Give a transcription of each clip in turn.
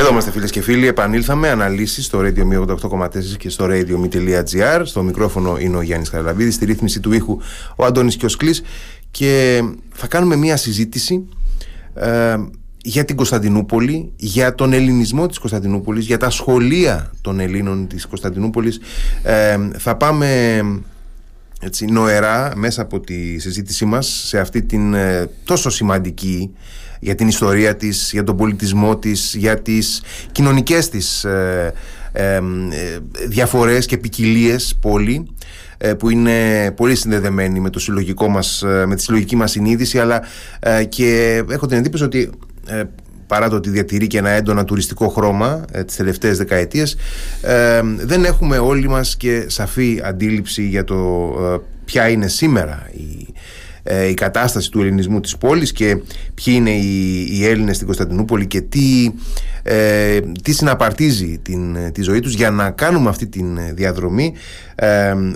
Εδώ είμαστε, φίλες και φίλοι, επανήλθαμε. Αναλύσεις στο radio.me 88,4 και στο radio.me.gr. Στο μικρόφωνο είναι ο Γιάννης Καραλαβίδης, στη ρύθμιση του ήχου ο Αντώνης Κιωσκλής, και θα κάνουμε μια συζήτηση για την Κωνσταντινούπολη, για τον ελληνισμό της Κωνσταντινούπολης, για τα σχολεία των Ελλήνων της Κωνσταντινούπολης. Θα πάμε έτσι νοερά μέσα από τη συζήτησή μας σε αυτή την τόσο σημαντική για την ιστορία της, για τον πολιτισμό της, για τις κοινωνικές της διαφορές και ποικιλίες πόλη, που είναι πολύ συνδεδεμένη με το συλλογικό μας, με τη συλλογική μας συνείδηση, αλλά και έχω την εντύπωση ότι παρά το ότι διατηρεί και ένα έντονα τουριστικό χρώμα τις τελευταίες δεκαετίες, δεν έχουμε όλοι μας και σαφή αντίληψη για το ποια είναι σήμερα η κατάσταση του ελληνισμού της πόλης και ποιοι είναι οι Έλληνες στην Κωνσταντινούπολη και τι συναπαρτίζει τη ζωή τους. Για να κάνουμε αυτή τη διαδρομή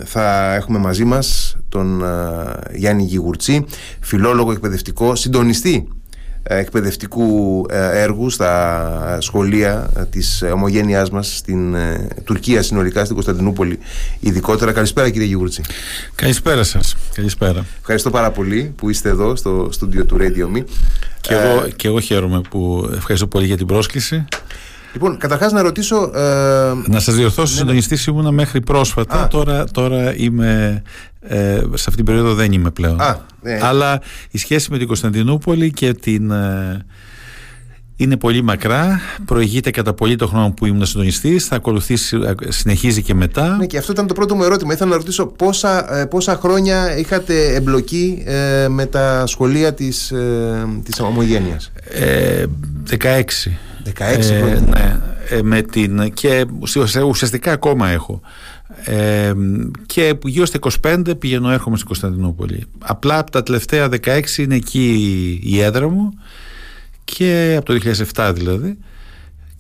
θα έχουμε μαζί μας τον Γιάννη Γιγουρτσή, φιλόλογο, εκπαιδευτικό, συντονιστή εκπαιδευτικού έργου στα σχολεία της ομογένειάς μας στην Τουρκία συνολικά, στην Κωνσταντινούπολη ειδικότερα. Καλησπέρα, κύριε Γιγουρτσή. Καλησπέρα σας. Καλησπέρα. Ευχαριστώ πάρα πολύ που είστε εδώ στο στούντιο του Radio.me. Και εγώ χαίρομαι που ευχαριστώ πολύ για την πρόσκληση. Λοιπόν, καταρχάς να ρωτήσω... Να σας διορθώσω, ναι, συντονιστής ήμουνα μέχρι πρόσφατα. Τώρα είμαι... σε αυτήν την περίοδο δεν είμαι πλέον. Ναι. Αλλά η σχέση με την Κωνσταντινούπολη και την... είναι πολύ μακρά, προηγείται κατά πολύ το χρόνο που ήμουν συντονιστής, θα ακολουθήσει, συνεχίζει και μετά. Ναι, και αυτό ήταν το πρώτο μου ερώτημα. Ήθελα να ρωτήσω πόσα χρόνια είχατε εμπλοκή με τα σχολεία της ομογένειας. 16. 16 χρόνια. Ναι, και ουσιαστικά ακόμα έχω. Και γύρω στα 25 πηγαίνω, έρχομαι στην Κωνσταντινούπολη. Απλά από τα τελευταία 16 είναι εκεί η έδρα μου, και από το 2007 δηλαδή,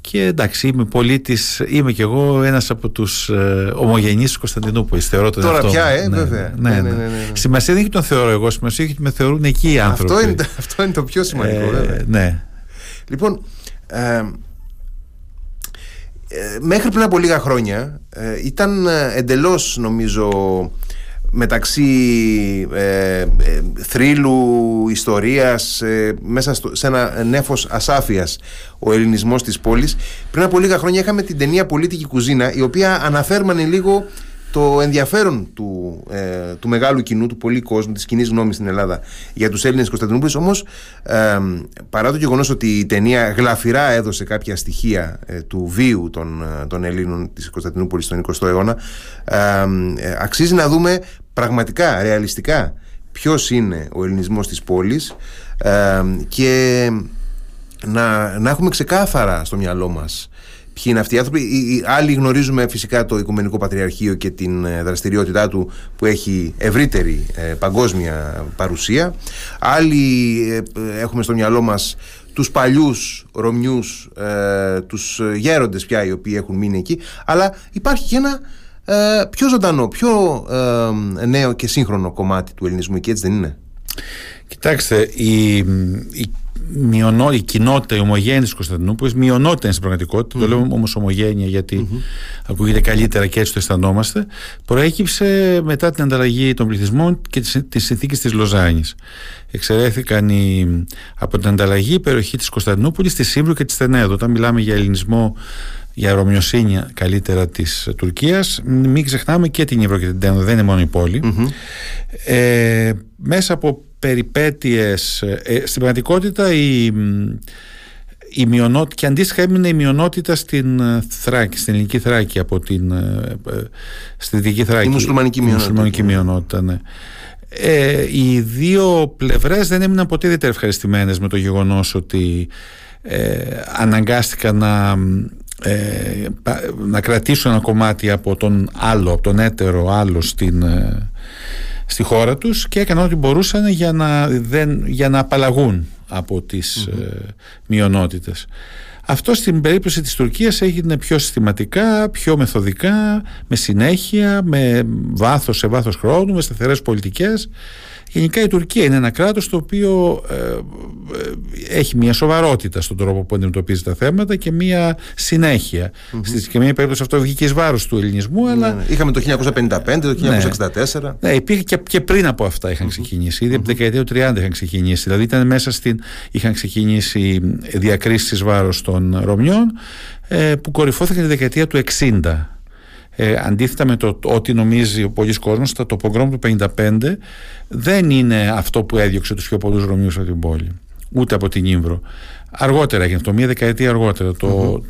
και εντάξει, είμαι πολίτης, είμαι και εγώ ένας από τους ομογενείς της Κωνσταντινούπολης, θεωρώ τον εαυτό μου. Τώρα πια, βέβαια. Ναι. Σημασία δεν έχει τον θεωρώ εγώ, σημασία έχει ότι με θεωρούν εκεί οι άνθρωποι. Αυτό είναι το πιο σημαντικό, βέβαια. Ναι. Λοιπόν, μέχρι πριν από λίγα χρόνια ήταν εντελώς, νομίζω, μεταξύ θρύλου, ιστορίας, μέσα σε ένα νέφος ασάφειας ο ελληνισμός της πόλης. Πριν από λίγα χρόνια είχαμε την ταινία Πολιτική Κουζίνα, η οποία αναθέρμανε λίγο το ενδιαφέρον του μεγάλου κοινού, του πολλή κόσμου, της κοινής γνώμης στην Ελλάδα για τους Έλληνες Κωνσταντινούπολης. Όμως, παρά το γεγονός ότι η ταινία γλαφυρά έδωσε κάποια στοιχεία του βίου των Ελλήνων της Κωνσταντινούπολης στον 20ο αιώνα, αξίζει να δούμε πραγματικά, ρεαλιστικά, ποιος είναι ο ελληνισμός της πόλης, και να έχουμε ξεκάθαρα στο μυαλό μας ποιοι είναι αυτοί οι άνθρωποι. Οι άλλοι γνωρίζουμε φυσικά το Οικουμενικό Πατριαρχείο και την δραστηριότητά του, που έχει ευρύτερη παγκόσμια παρουσία. Άλλοι έχουμε στο μυαλό μας τους παλιούς Ρωμιούς, τους γέροντες πια, οι οποίοι έχουν μείνει εκεί. Αλλά υπάρχει και ένα πιο ζωντανό, πιο νέο και σύγχρονο κομμάτι του ελληνισμού, και έτσι δεν είναι? Κοιτάξτε, η κοινότητα, η ομογένεια της Κωνσταντινούπολης, μειονότητα είναι στην πραγματικότητα, το λέμε όμως ομογένεια γιατί ακούγεται καλύτερα και έτσι το αισθανόμαστε, προέκυψε μετά την ανταλλαγή των πληθυσμών και τις συνθήκες της Λοζάνης. Εξαιρέθηκαν από την ανταλλαγή η περιοχή της Κωνσταντινούπολης, της Ίμβρου και της Τενέδου. Όταν μιλάμε για ελληνισμό, για ρωμιοσύνη καλύτερα, της Τουρκίας, μην ξεχνάμε και την Ίμβρο και την Τενέδο, δεν είναι μόνο η πόλη. Μέσα από περιπέτειες, στην πραγματικότητα η μειονότητα, και αντίστοιχα έμεινε η μειονότητα στην Θράκη, στην ελληνική Θράκη, από στη δυτική Θράκη, η μουσουλμανική μειονότητα, ναι. Οι δύο πλευρές δεν έμειναν ποτέ ιδιαίτερα ευχαριστημένες με το γεγονός ότι αναγκάστηκαν να κρατήσουν ένα κομμάτι από τον άλλο, από τον έτερο άλλο στη χώρα τους, και έκαναν ό,τι μπορούσαν για να απαλλαγούν από τις μειονότητες. Αυτό στην περίπτωση της Τουρκίας έγινε πιο συστηματικά, πιο μεθοδικά, με συνέχεια, σε βάθος χρόνου, με σταθερές πολιτικές. Γενικά η Τουρκία είναι ένα κράτος το οποίο έχει μια σοβαρότητα στον τρόπο που αντιμετωπίζει τα θέματα και μια συνέχεια. Mm-hmm. Και μια περίπτωση αυτό βγήκε εις βάρος του ελληνισμού. Αλλά... ναι, είχαμε το 1955, το 1964. Ναι, υπήρχε και πριν από αυτά είχαν ξεκινήσει. Ήδη από τη δεκαετία του 30 είχαν ξεκινήσει. Δηλαδή ήταν μέσα στην. Είχαν ξεκινήσει διακρίσεις εις βάρος των Ρωμιών που κορυφώθηκαν τη δεκαετία του 60. Αντίθετα με το ότι νομίζει ο πολλής κόσμος, το πογκρόμ του 55 δεν είναι αυτό που έδιωξε τους πιο πολλούς Ρωμιούς από την πόλη, ούτε από την Ίμβρο. Αργότερα έγινε αυτό, μία δεκαετία αργότερα,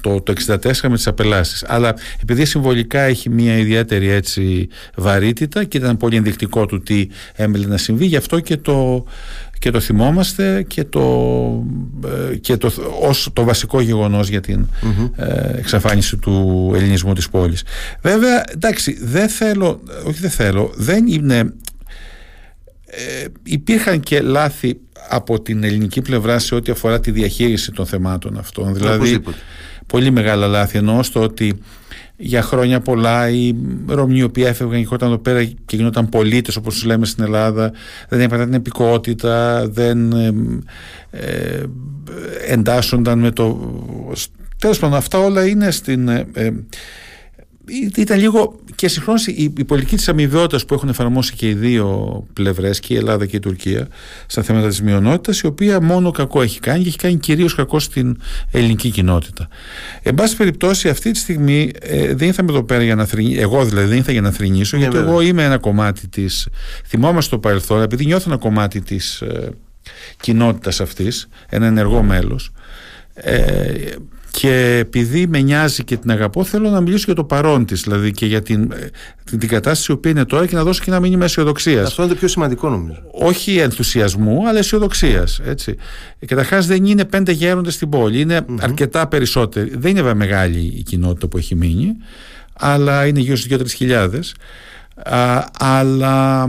το 64 με τις απελάσεις. Αλλά επειδή συμβολικά έχει μία ιδιαίτερη έτσι βαρύτητα και ήταν πολύ ενδεικτικό του τι έμελε να συμβεί, γι' αυτό και το θυμόμαστε και το ως το βασικό γεγονός για την εξαφάνιση του ελληνισμού της πόλης. Βέβαια, εντάξει, δεν είναι... υπήρχαν και λάθη από την ελληνική πλευρά σε ό,τι αφορά τη διαχείριση των θεμάτων αυτών. Δηλαδή, πολύ μεγάλα λάθη, εννοώ στο ότι για χρόνια πολλά οι Ρωμιοί οι οποίοι έφευγαν και ερχόταν εδώ πέρα και γινόταν πολίτες, όπως τους λέμε στην Ελλάδα, δεν έπαιρναν την επικότητα, δεν εντάσσονταν με το... Τέλος πάντων, αυτά όλα είναι στην... ήταν λίγο και συγχρόνως η πολιτική της αμοιβαιότητας που έχουν εφαρμόσει και οι δύο πλευρές, και η Ελλάδα και η Τουρκία, στα θέματα της μειονότητας, η οποία μόνο κακό έχει κάνει και έχει κάνει κυρίως κακό στην ελληνική κοινότητα. Εν πάση περιπτώσει, αυτή τη στιγμή δεν ήρθαμε εδώ πέρα για να θρηνήσω. Εγώ δηλαδή δεν ήρθα για να θρηνήσω, γιατί εγώ είμαι ένα κομμάτι της. Θυμόμαστε το παρελθόν, επειδή νιώθω ένα κομμάτι της κοινότητας αυτής, ένα ενεργό μέλος. Και επειδή με νοιάζει και την αγαπώ, θέλω να μιλήσω για το παρόν της, δηλαδή και για την κατάσταση που είναι τώρα και να δώσω και ένα μήνυμα αισιοδοξίας. Αυτό είναι το πιο σημαντικό, νομίζω. Όχι ενθουσιασμού, αλλά αισιοδοξίας. Καταρχάς, δεν είναι 5 γέροντες στην πόλη, είναι αρκετά περισσότεροι. Δεν είναι βέβαια μεγάλη η κοινότητα που έχει μείνει, αλλά είναι γύρω στις 2.000-3.000. Αλλά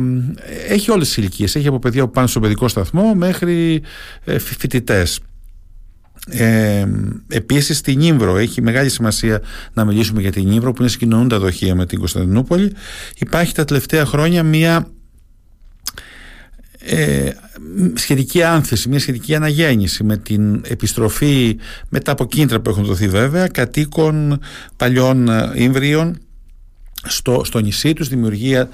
έχει όλες τις ηλικίες. Έχει από παιδιά που πάνε στον παιδικό σταθμό μέχρι φοιτητές. Επίσης στην Ίμβρο έχει μεγάλη σημασία να μιλήσουμε για την Ίμβρο, που είναι συγκοινωνούντα δοχεία με την Κωνσταντινούπολη. Υπάρχει τα τελευταία χρόνια μια σχετική άνθηση, μια σχετική αναγέννηση με την επιστροφή, μετά από κίνητρα που έχουν δοθεί βέβαια, κατοίκων παλιών Ίμβριων στο νησί τους, δημιουργία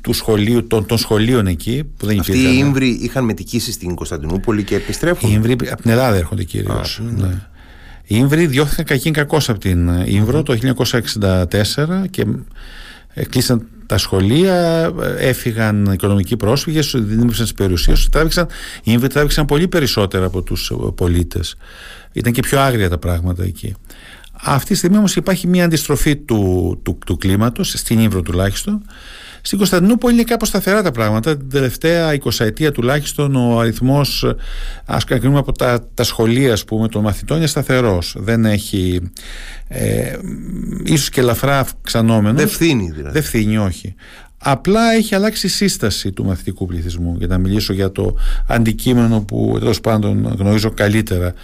του σχολείου, των σχολείων εκεί που δεν υπήρχαν. Αυτοί οι Ίμβροι είχαν μετοικήσει στην Κωνσταντινούπολη και επιστρέφουν. Οι Ίμβροι από την Ελλάδα έρχονται κυρίως. Ναι. Οι Ίμβροι διώχθηκαν κακώς από την Ίμβρο το 1964 και κλείσαν τα σχολεία, έφυγαν οικονομικοί πρόσφυγες, δημιούργησαν τις περιουσίες, οι Ίμβροι τράβηξαν πολύ περισσότερα από τους πολίτες. Ήταν και πιο άγρια τα πράγματα εκεί. Αυτή τη στιγμή όμως υπάρχει μια αντιστροφή του κλίματος, στην Ίμβρο τουλάχιστον. Στην Κωνσταντινούπολη είναι κάπως σταθερά τα πράγματα. Την τελευταία 20ετία τουλάχιστον ο αριθμός, ας κρίνουμε από τα σχολεία, ας πούμε, των μαθητών, είναι σταθερός. Δεν έχει, ίσως και ελαφρά αυξανόμενος. Δεν φθήνει δηλαδή. Δεν φθήνει, όχι. Απλά έχει αλλάξει η σύσταση του μαθητικού πληθυσμού, για να μιλήσω για το αντικείμενο που τέλος πάντων γνωρίζω καλύτερα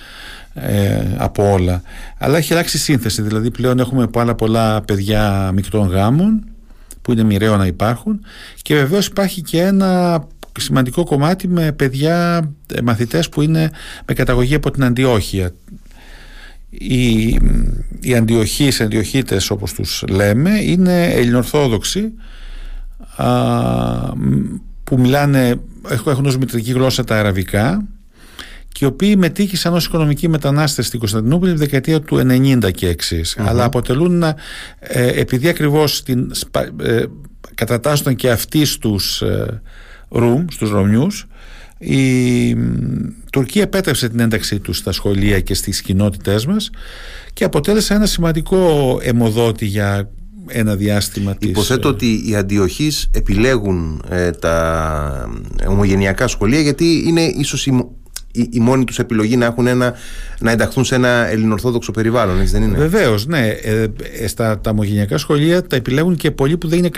από όλα. Αλλά έχει αλλάξει η σύνθεση, δηλαδή πλέον έχουμε πάρα πολλά παιδιά μεικτών γάμων, που είναι μοιραίο να υπάρχουν, και βεβαίως υπάρχει και ένα σημαντικό κομμάτι με παιδιά μαθητές που είναι με καταγωγή από την Αντιόχεια. Οι Αντιοχείς, Αντιοχίτες όπως τους λέμε, είναι ελληνορθόδοξοι που μιλάνε, έχουν ως μητρική γλώσσα τα αραβικά, και οι οποίοι μετήχησαν ως οικονομικοί μετανάστες στην Κωνσταντινούπολη τη δεκαετία του 90 και εξής. Αλλά αποτελούν ένα, επειδή ακριβώς κατατάσσονταν και αυτοί στους στους Ρωμιούς, η Τουρκία επέτρεψε την ένταξή τους στα σχολεία και στις κοινότητές μας και αποτέλεσε ένα σημαντικό αιμοδότη για ένα διάστημα. Υποθέτω ότι οι Αντιοχείς επιλέγουν τα ομογενειακά σχολεία, γιατί είναι ίσως η μόνη τους επιλογή να ενταχθούν σε ένα ελληνορθόδοξο περιβάλλον, έτσι δεν είναι? Βεβαίως, ναι. Στα ομογενειακά σχολεία τα επιλέγουν και πολλοί που δεν είναι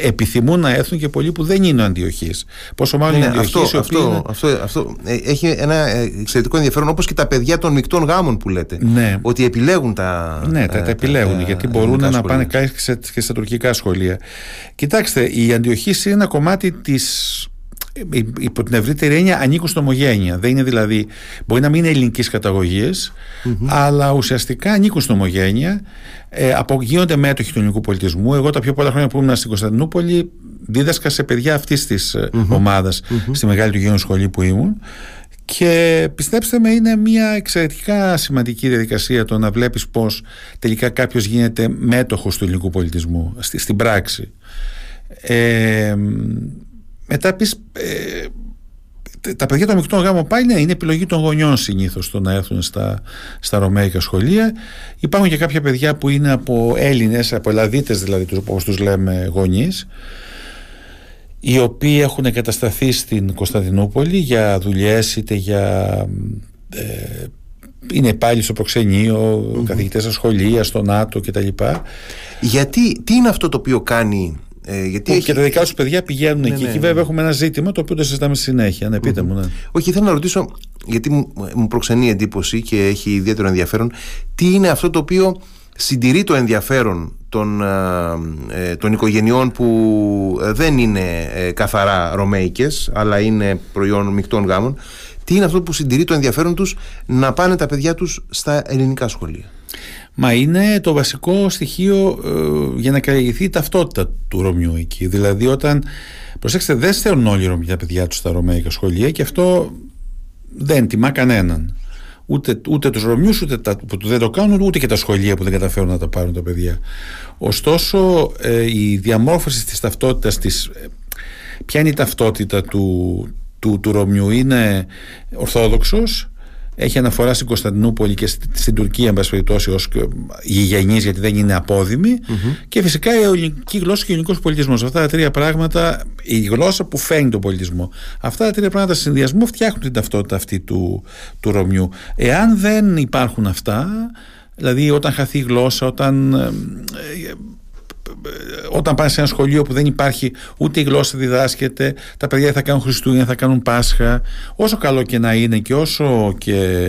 επιθυμούν να έρθουν, και πολλοί που δεν είναι Αντιοχείς. Πόσο μάλλον είναι Αντιοχείς. Αυτό έχει ένα εξαιρετικό ενδιαφέρον, όπως και τα παιδιά των μεικτών γάμων που λέτε. Ναι. Ότι επιλέγουν τα. Ναι, τα επιλέγουν, γιατί μπορούν να πάνε και στα τουρκικά σχολεία. Κοιτάξτε, οι Αντιοχείς είναι ένα κομμάτι της υπό την ευρύτερη έννοια ανήκουν στην ομογένεια. Δεν είναι δηλαδή, μπορεί να μην είναι ελληνικής καταγωγής, αλλά ουσιαστικά ανήκουν στην ομογένεια, απογείονται μέτοχοι του ελληνικού πολιτισμού. Εγώ τα πιο πολλά χρόνια που ήμουν στην Κωνσταντινούπολη, δίδασκα σε παιδιά αυτής της ομάδας στη Μεγάλη του Γέννου Σχολή που ήμουν. Και πιστέψτε με, είναι μια εξαιρετικά σημαντική διαδικασία το να βλέπεις πως τελικά κάποιος γίνεται μέτοχος του ελληνικού πολιτισμού στην πράξη. Μετά πεις, τα παιδιά των μεικτών γάμων πάλι είναι επιλογή των γονιών συνήθως το να έρθουν στα ρωμαϊκά σχολεία. Υπάρχουν και κάποια παιδιά που είναι από Έλληνες, από Ελλαδίτες δηλαδή, όπως τους λέμε, γονείς, οι οποίοι έχουν εγκατασταθεί στην Κωνσταντινούπολη για δουλειές, είτε είναι υπάλληλοι στο προξενείο, καθηγητές στα σχολεία, στο ΝΑΤΟ κτλ. Γιατί, τι είναι αυτό το οποίο κάνει. Γιατί και τα δικά σου παιδιά πηγαίνουν εκεί. Εκεί βέβαια έχουμε ένα ζήτημα το οποίο το συζητάμε συνέχεια. Ναι, πείτε μου. Ναι. Όχι, θέλω να ρωτήσω, γιατί μου προξενεί εντύπωση και έχει ιδιαίτερο ενδιαφέρον, τι είναι αυτό το οποίο συντηρεί το ενδιαφέρον των οικογενειών που δεν είναι καθαρά ρωμαϊκές, αλλά είναι προϊόν μεικτών γάμων. Τι είναι αυτό που συντηρεί το ενδιαφέρον τους να πάνε τα παιδιά τους στα ελληνικά σχολεία? Μα είναι το βασικό στοιχείο για να καλλιεργηθεί η ταυτότητα του Ρωμιού εκεί. Δηλαδή, όταν, προσέξτε, δεν στέλνουν όλοι οι Ρωμιοί τα παιδιά τους στα ρωμαϊκά σχολεία, και αυτό δεν τιμά κανέναν. Ούτε τους Ρωμιούς, ούτε που δεν το κάνουν, ούτε και τα σχολεία που δεν καταφέρουν να τα πάρουν τα παιδιά. Ωστόσο, η διαμόρφωση της ταυτότητας της. Ποια είναι η ταυτότητα του Ρωμιού? Είναι Ορθόδοξος. Έχει αναφορά στην Κωνσταντινούπολη και στην Τουρκία, εν πάση περιπτώσει, ως γηγενής, γιατί δεν είναι απόδημη. Και φυσικά η ελληνική γλώσσα και ο ελληνικός πολιτισμός. Αυτά τα τρία πράγματα, η γλώσσα που φέρνει τον πολιτισμό. Αυτά τα τρία πράγματα συνδυασμού φτιάχνουν την ταυτότητα αυτή του Ρωμιού. Εάν δεν υπάρχουν αυτά, δηλαδή όταν χαθεί η γλώσσα, όταν πάνε σε ένα σχολείο που δεν υπάρχει ούτε η γλώσσα διδάσκεται, τα παιδιά θα κάνουν Χριστούγεννα, θα κάνουν Πάσχα, όσο καλό και να είναι και όσο και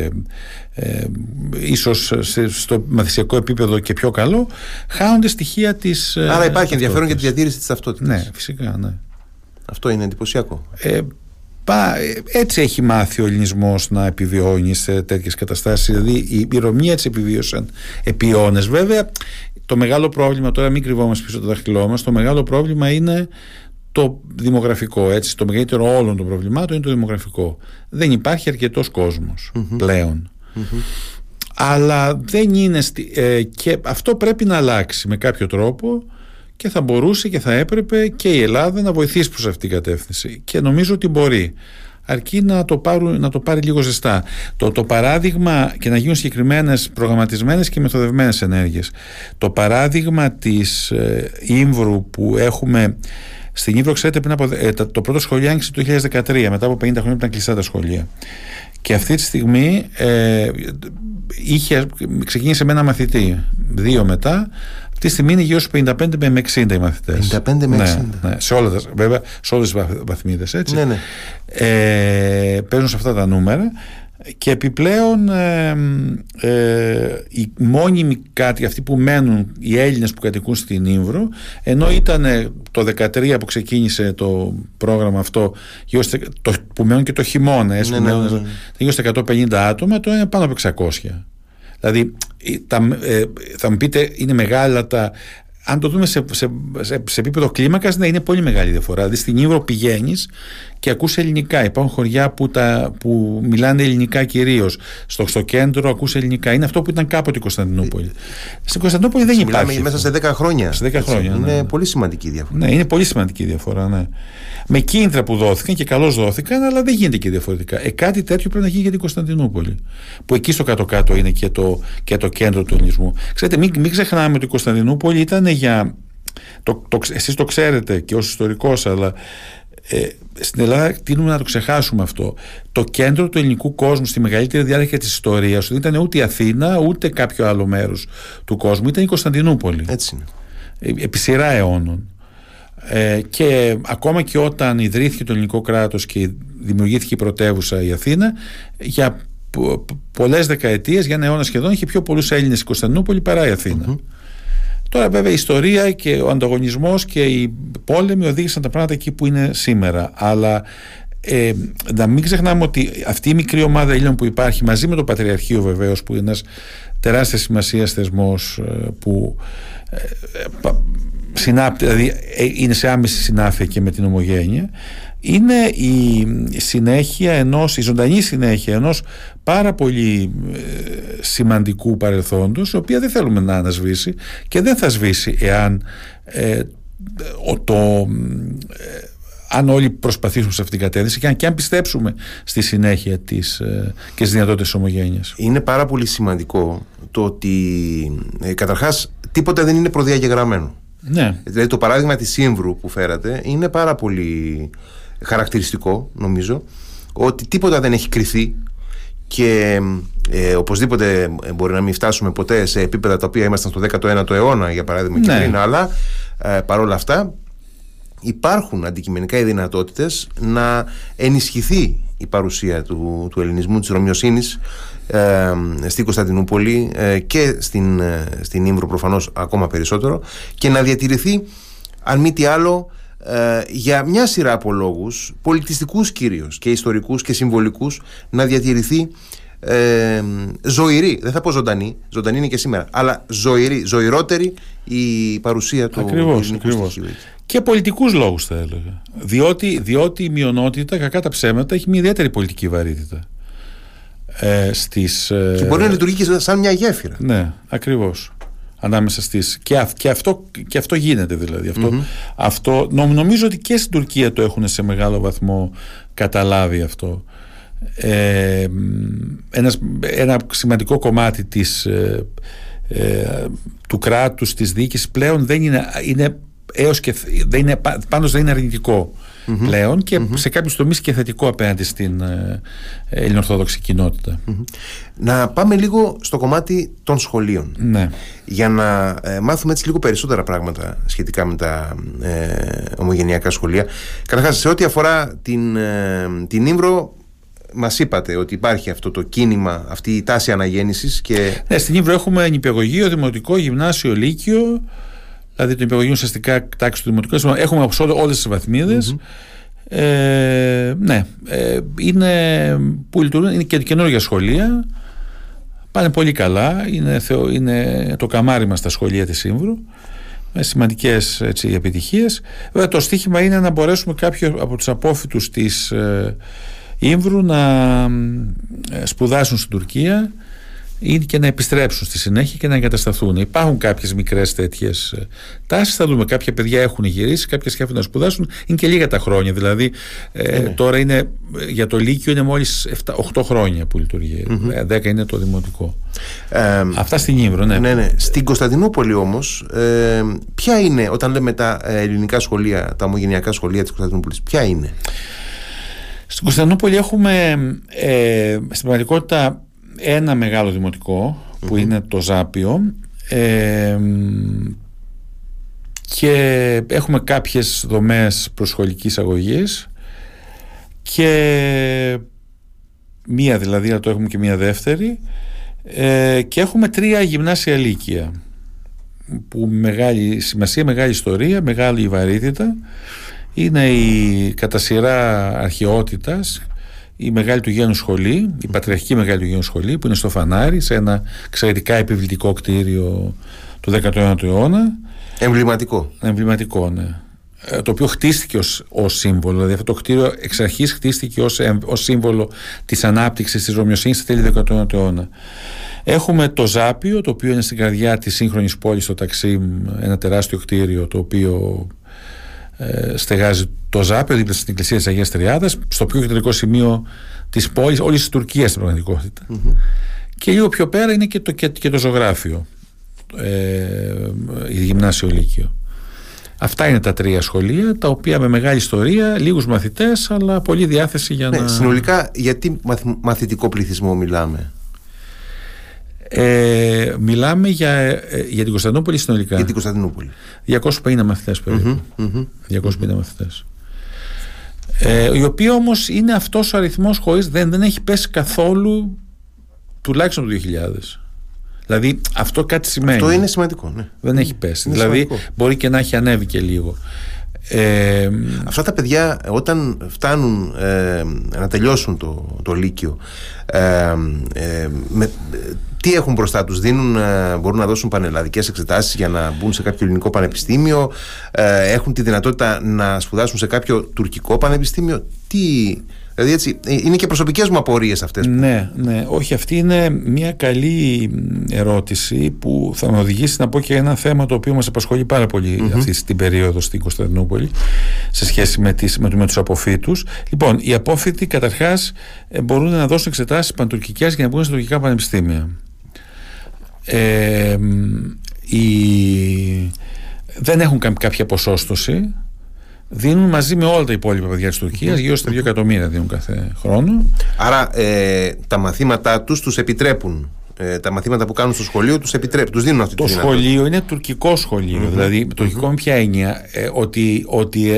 ίσως στο μαθησιακό επίπεδο και πιο καλό, χάνονται στοιχεία της. Άρα υπάρχει ενδιαφέρον για τη διατήρηση της ταυτότητας. Ναι, φυσικά, ναι. Αυτό είναι εντυπωσιακό. Έτσι έχει μάθει ο ελληνισμός να επιβιώνει σε τέτοιες καταστάσεις. Δηλαδή οι Ρωμιοί έτσι επιβίωσαν επί αιώνες. Βέβαια το μεγάλο πρόβλημα, τώρα μην κρυβόμαστε πίσω το δάχτυλό μας, το μεγάλο πρόβλημα είναι το δημογραφικό. Έτσι, το μεγαλύτερο όλων των προβλημάτων είναι το δημογραφικό. Δεν υπάρχει αρκετός κόσμος πλέον. Αλλά δεν είναι. Και αυτό πρέπει να αλλάξει με κάποιο τρόπο. Και θα μπορούσε και θα έπρεπε και η Ελλάδα να βοηθήσει προς αυτήν την κατεύθυνση. Και νομίζω ότι μπορεί. Αρκεί να το πάρει λίγο ζεστά. Το παράδειγμα, και να γίνουν συγκεκριμένες προγραμματισμένες και μεθοδευμένες ενέργειες. Το παράδειγμα της Ίμβρου που έχουμε. Στην Ίμβρο, ξέρετε, το πρώτο σχολείο άνοιξε το 2013, μετά από 50 χρόνια που ήταν κλειστά τα σχολεία. Και αυτή τη στιγμή ξεκίνησε με ένα μαθητή, δύο μετά. Αυτή τη στιγμή είναι γύρω στους 55 με 60 οι μαθητές. 55 με 60. Ναι. Βέβαια, σε όλες τις βαθμίδες, έτσι. Ναι, ναι. Παίζουν σε αυτά τα νούμερα. Και επιπλέον οι μόνιμοι κάτοικοι, αυτοί που μένουν, οι Έλληνες που κατοικούν στην Ίμβρο, ενώ ήταν το 2013 που ξεκίνησε το πρόγραμμα αυτό, που μένουν και το χειμώνα, γύρω στα 150 άτομα, τώρα είναι πάνω από 600. Δηλαδή, θα μου πείτε, είναι μεγάλα τα. Αν το δούμε σε επίπεδο κλίμακας, ναι, είναι πολύ μεγάλη διαφορά. Δηλαδή στην Ήμβρο πηγαίνεις και ακούς ελληνικά. Υπάρχουν χωριά που μιλάνε ελληνικά κυρίως. Στο κέντρο ακούς ελληνικά. Είναι αυτό που ήταν κάποτε η Κωνσταντινούπολη. Στην Κωνσταντινούπολη δεν υπάρχει. Μιλάμε μέσα σε 10 χρόνια. Σε 10 χρόνια. Είναι πολύ σημαντική η διαφορά. Ναι, είναι πολύ σημαντική η διαφορά. Ναι. Με κίνητρα που δόθηκαν και καλώς δόθηκαν, αλλά δεν γίνεται και διαφορετικά. Κάτι τέτοιο πρέπει να γίνει για την Κωνσταντινούπολη. Που εκεί στο κάτω-κάτω είναι και το κέντρο του ελληνισμού. Ξέρετε, μην ξεχνάμε ότι η Κωνσταντινούπολη ήταν. Για εσείς το ξέρετε και ως ιστορικός, αλλά στην Ελλάδα τείνουμε να το ξεχάσουμε αυτό. Το κέντρο του ελληνικού κόσμου στη μεγαλύτερη διάρκεια της ιστορίας δεν ήταν ούτε η Αθήνα ούτε κάποιο άλλο μέρος του κόσμου, ήταν η Κωνσταντινούπολη. Έτσι είναι. Επί σειρά αιώνων. Και ακόμα και όταν ιδρύθηκε το ελληνικό κράτος και δημιουργήθηκε η πρωτεύουσα η Αθήνα, για πολλές δεκαετίες, για ένα αιώνα σχεδόν, είχε πιο πολλούς Έλληνες η Κωνσταντινούπολη παρά η Αθήνα. Τώρα βέβαια η ιστορία και ο ανταγωνισμός και οι πόλεμοι οδήγησαν τα πράγματα εκεί που είναι σήμερα. Αλλά να μην ξεχνάμε ότι αυτή η μικρή ομάδα Ήλιων που υπάρχει, μαζί με το Πατριαρχείο βεβαίως, που είναι ένας τεράστιας σημασίας θεσμός που δηλαδή είναι σε άμεση συνάφεια και με την Ομογένεια, είναι η συνέχεια ενός, η ζωντανή συνέχεια ενός πάρα πολύ σημαντικού παρελθόντος, η οποία δεν θέλουμε να ανασβήσει και δεν θα σβήσει εάν αν όλοι προσπαθήσουμε σε αυτήν την κατεύθυνση και αν πιστέψουμε στη συνέχεια της, και στις δυνατότητες της Ομογένειας. Είναι πάρα πολύ σημαντικό το ότι καταρχάς τίποτα δεν είναι προδιαγεγραμμένο. Ναι. Δηλαδή το παράδειγμα της Ίμβρου που φέρατε είναι πάρα πολύ χαρακτηριστικό, νομίζω, ότι τίποτα δεν έχει κριθεί και οπωσδήποτε μπορεί να μην φτάσουμε ποτέ σε επίπεδα τα οποία ήμασταν στο 19ο αιώνα, για παράδειγμα, και πριν, αλλά παρόλα αυτά υπάρχουν αντικειμενικά οι δυνατότητες να ενισχυθεί η παρουσία του ελληνισμού, της Ρωμιοσύνης στην Κωνσταντινούπολη και στην Ίμβρο προφανώς ακόμα περισσότερο, και να διατηρηθεί αν μη τι άλλο για μια σειρά από λόγους πολιτιστικούς κυρίως και ιστορικούς και συμβολικούς, να διατηρηθεί ζωηρή, δεν θα πω ζωντανή είναι και σήμερα, αλλά ζωηρότερη η παρουσία του ελληνικού στοιχείου. Και πολιτικούς λόγους θα έλεγα, διότι η μειονότητα, κακά τα ψέματα, έχει μια ιδιαίτερη πολιτική βαρύτητα. Και μπορεί να λειτουργεί και σαν μια γέφυρα. Ναι, ακριβώς. Ανάμεσα στις. Και αυτό γίνεται δηλαδή. Αυτό, νομίζω ότι και στην Τουρκία το έχουν σε μεγάλο βαθμό καταλάβει αυτό. Ένα σημαντικό κομμάτι του κράτους, της διοίκησης πλέον δεν είναι έως και πάντως δεν είναι αρνητικό πλέον, και σε κάποιους τομείς και θετικό απέναντι στην ελληνοορθόδοξη κοινότητα. Να πάμε λίγο στο κομμάτι των σχολείων, ναι, για να μάθουμε έτσι λίγο περισσότερα πράγματα σχετικά με τα ομογενειακά σχολεία. Καταρχάς, σε ό,τι αφορά την Ίμβρο, μας είπατε ότι υπάρχει αυτό το κίνημα, αυτή η τάση αναγέννησης και... Ναι, στην Ίμβρο έχουμε νηπιαγωγείο, δημοτικό, γυμνάσιο, λύκειο. Δηλαδή το νηπιαγωγείο ουσιαστικά τάξη του δημοτικού, έχουμε όλες τις βαθμίδες. Ναι, είναι που λειτουργούν, είναι και καινούργια σχολεία, πάνε πολύ καλά, είναι το καμάρι μας τα σχολεία της Ίμβρου, με σημαντικές έτσι επιτυχίες. Βέβαια το στίχημα είναι να μπορέσουμε κάποιο από τους απόφοιτους της Ίμβρου να σπουδάσουν στην Τουρκία ή και να επιστρέψουν στη συνέχεια και να εγκατασταθούν. Υπάρχουν κάποιες μικρές τέτοιες τάσεις, θα δούμε. Κάποια παιδιά έχουν γυρίσει, κάποια σκέφτονται να σπουδάσουν, είναι και λίγα τα χρόνια. Δηλαδή, τώρα είναι, για το Λύκειο είναι μόλις 8 χρόνια που λειτουργεί. 10 είναι το δημοτικό. Αυτά στην Ίμβρο, ναι. Στην Κωνσταντινούπολη όμως, ποια είναι, όταν λέμε τα ελληνικά σχολεία, τα ομογενειακά σχολεία της Κωνσταντινούπολης, ποια είναι? Στην Κωνσταντινούπολη έχουμε στην πραγματικότητα ένα μεγάλο δημοτικό που είναι το Ζάπιο, και έχουμε κάποιες δομές προσχολικής αγωγής και μία δηλαδή, αλλά το έχουμε και μία δεύτερη, και έχουμε 3 γυμνάσια λύκεια που μεγάλη σημασία, μεγάλη ιστορία, μεγάλη βαρύτητα. Είναι η κατά σειρά αρχαιότητας η Μεγάλη του Γέννου Σχολή, η Πατριαρχική Μεγάλη του Γέννου Σχολή, που είναι στο Φανάρι, σε ένα εξαιρετικά επιβλητικό κτίριο του 19ου αιώνα. Εμβληματικό, ναι. Το οποίο χτίστηκε ως σύμβολο, δηλαδή αυτό το κτίριο εξ αρχής χτίστηκε ως σύμβολο της ανάπτυξης της Ρωμιοσύνης στα τέλη του 19ου αιώνα. Έχουμε το Ζάπιο, το οποίο είναι στην καρδιά της σύγχρονης πόλης, το Ταξίμ, ένα τεράστιο κτίριο το οποίο στεγάζει το Ζάπιο δίπλα στην εκκλησία της Αγίας Τριάδας, στο πιο κεντρικό σημείο της πόλης, όλης της Τουρκίας στην πραγματικότητα. Και λίγο πιο πέρα είναι και το Ζωγράφιο, η γυμνάσιο λύκειο. Αυτά είναι τα 3 σχολεία, τα οποία με μεγάλη ιστορία, λίγους μαθητές, αλλά πολλή διάθεση για να... Συνολικά, γιατί μαθητικό πληθυσμό μιλάμε? Μιλάμε για την Κωνσταντινούπολη συνολικά. Για την Κωνσταντινούπολη. 250 μαθητές περίπου. 250 μαθητές. Οι οποίοι όμως είναι αυτός ο αριθμός χωρίς, δεν έχει πέσει καθόλου, τουλάχιστον το 2000. Δηλαδή αυτό κάτι σημαίνει. Αυτό είναι σημαντικό. Ναι. Δεν έχει πέσει. Είναι δηλαδή σημαντικό. Μπορεί και να έχει ανέβει και λίγο. Αυτά τα παιδιά όταν φτάνουν να τελειώσουν το Λύκειο, τι έχουν μπροστά τους? Μπορούν να δώσουν πανελλαδικές εξετάσεις για να μπουν σε κάποιο ελληνικό πανεπιστήμιο, έχουν τη δυνατότητα να σπουδάσουν σε κάποιο τουρκικό πανεπιστήμιο. Δηλαδή έτσι, είναι και προσωπικές μου απορίες αυτές. Ναι, ναι, όχι, αυτή είναι μια καλή ερώτηση που θα με οδηγήσει να πω και ένα θέμα το οποίο μας απασχολεί πάρα πολύ αυτή την περίοδο στην Κωνσταντινούπολη σε σχέση με τους αποφύτους. Λοιπόν, οι απόφοιτοι καταρχάς μπορούν να δώσουν εξετάσεις παντουρκικές για να μπουν στα τουρκικά πανεπιστήμια. Δεν έχουν κάποια ποσόστοση. Δίνουν μαζί με όλα τα υπόλοιπα παιδιά της Τουρκίας, γύρω στα 2 εκατομμύρια δίνουν κάθε χρόνο. Άρα τα μαθήματά τους επιτρέπουν. Τα μαθήματα που κάνουν στο σχολείο τους δίνουν αυτή τη δυνατότητα. Το σχολείο είναι τουρκικό σχολείο. Δηλαδή, τουρκικό με ποια έννοια? Ότι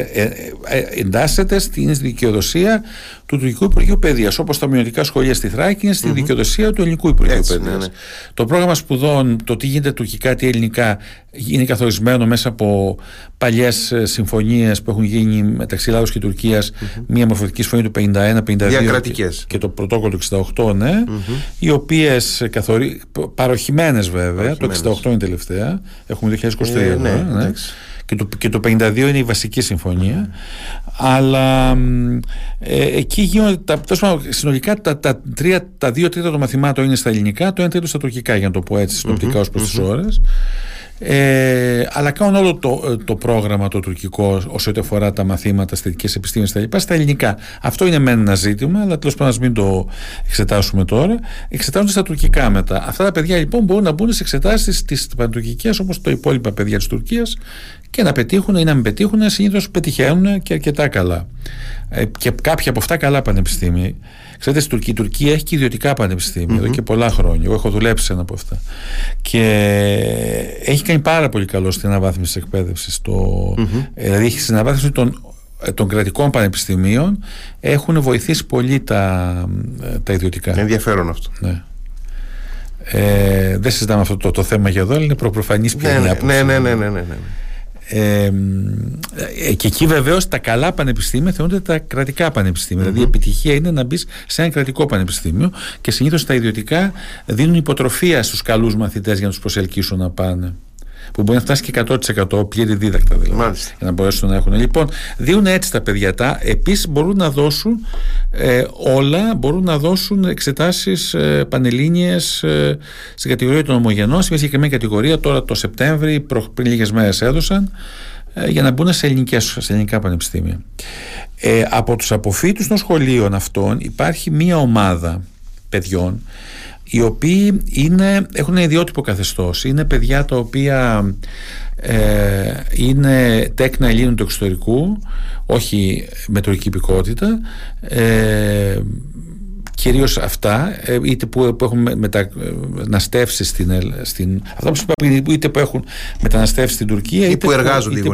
εντάσσεται στην δικαιοδοσία του τουρκικού Υπουργείου Παιδείας. Όπως τα μειωτικά σχολεία στη Θράκη είναι στη δικαιοδοσία του ελληνικού Υπουργείου Παιδείας. Ναι. Το πρόγραμμα σπουδών, το τι γίνεται τουρκικά, τι ελληνικά, είναι καθορισμένο μέσα από παλιές συμφωνίες που έχουν γίνει μεταξύ Ελλάδος και Τουρκίας. Μία μορφωτική συμφωνία του 1951-1952. Διακρατικές. Και το πρωτόκολλο του 1968, ναι. Οι οποίες παροχημένες βέβαια, το 1968 είναι τελευταία, έχουμε το 2023 ναι. Και το 1952 είναι η βασική συμφωνία, αλλά εκεί γίνονται συνολικά τα 2/3 των μαθημάτων είναι στα ελληνικά, το 1/3 στα τουρκικά, για να το πω έτσι συνοπτικά ως προς τις ώρες. Αλλά κάνουν όλο το πρόγραμμα το τουρκικό όσο αφορά τα μαθήματα, αισθητικές επιστήμες τα λοιπά, στα ελληνικά. Αυτό είναι μεν ένα ζήτημα, αλλά τέλος πάντων ας μην το εξετάσουμε τώρα. Εξετάζονται στα τουρκικά μετά. Αυτά τα παιδιά λοιπόν μπορούν να μπουν σε εξετάσεις τις παντουρκικές όπως τα υπόλοιπα παιδιά της Τουρκίας και να πετύχουν ή να μην πετύχουν. Συνήθως πετυχαίνουν και αρκετά καλά. Και κάποια από αυτά καλά πανεπιστήμια. Ξέρετε, η Τουρκία έχει και ιδιωτικά πανεπιστήμια εδώ και πολλά χρόνια. Εγώ έχω δουλέψει ένα από αυτά. Και έχει κάνει πάρα πολύ καλό στην αναβάθμιση της εκπαίδευσης. Δηλαδή, η αναβάθμιση των κρατικών πανεπιστημίων έχουν βοηθήσει πολύ τα ιδιωτικά. Είναι ενδιαφέρον αυτό. Ναι. Δεν συζητάμε αυτό το θέμα για εδώ, αλλά είναι προφανής πια. Ναι. Και εκεί βεβαίως τα καλά πανεπιστήμια θεωρούνται τα κρατικά πανεπιστήμια. Δηλαδή η επιτυχία είναι να μπεις σε ένα κρατικό πανεπιστήμιο και συνήθως τα ιδιωτικά δίνουν υποτροφία στους καλούς μαθητές για να τους προσελκύσουν να πάνε. Που μπορεί να φτάσει και 100% πλήρη δίδακτα δηλαδή. Μάλιστα. Για να μπορέσουν να έχουν. Λοιπόν, δίνουν έτσι τα παιδιά τα. Επίσης μπορούν να δώσουν όλα, μπορούν να δώσουν εξετάσεις πανελλήνιες στην κατηγορία των ομογενών, σε μια συγκεκριμένη κατηγορία. Τώρα το Σεπτέμβρη, πριν λίγες μέρες έδωσαν, για να μπουν σε ελληνικά πανεπιστήμια. Από τους αποφύτους των σχολείων αυτών υπάρχει μια ομάδα παιδιών, οι οποίοι έχουν ένα ιδιότυπο καθεστώς. Είναι παιδιά τα οποία είναι τέκνα Ελλήνων του εξωτερικού, όχι με τουρκική υπηκότητα, κυρίως αυτά, είτε που έχουν μεταναστεύσει αυτά που είπα, είτε που έχουν μεταναστεύσει στην Τουρκία, είτε που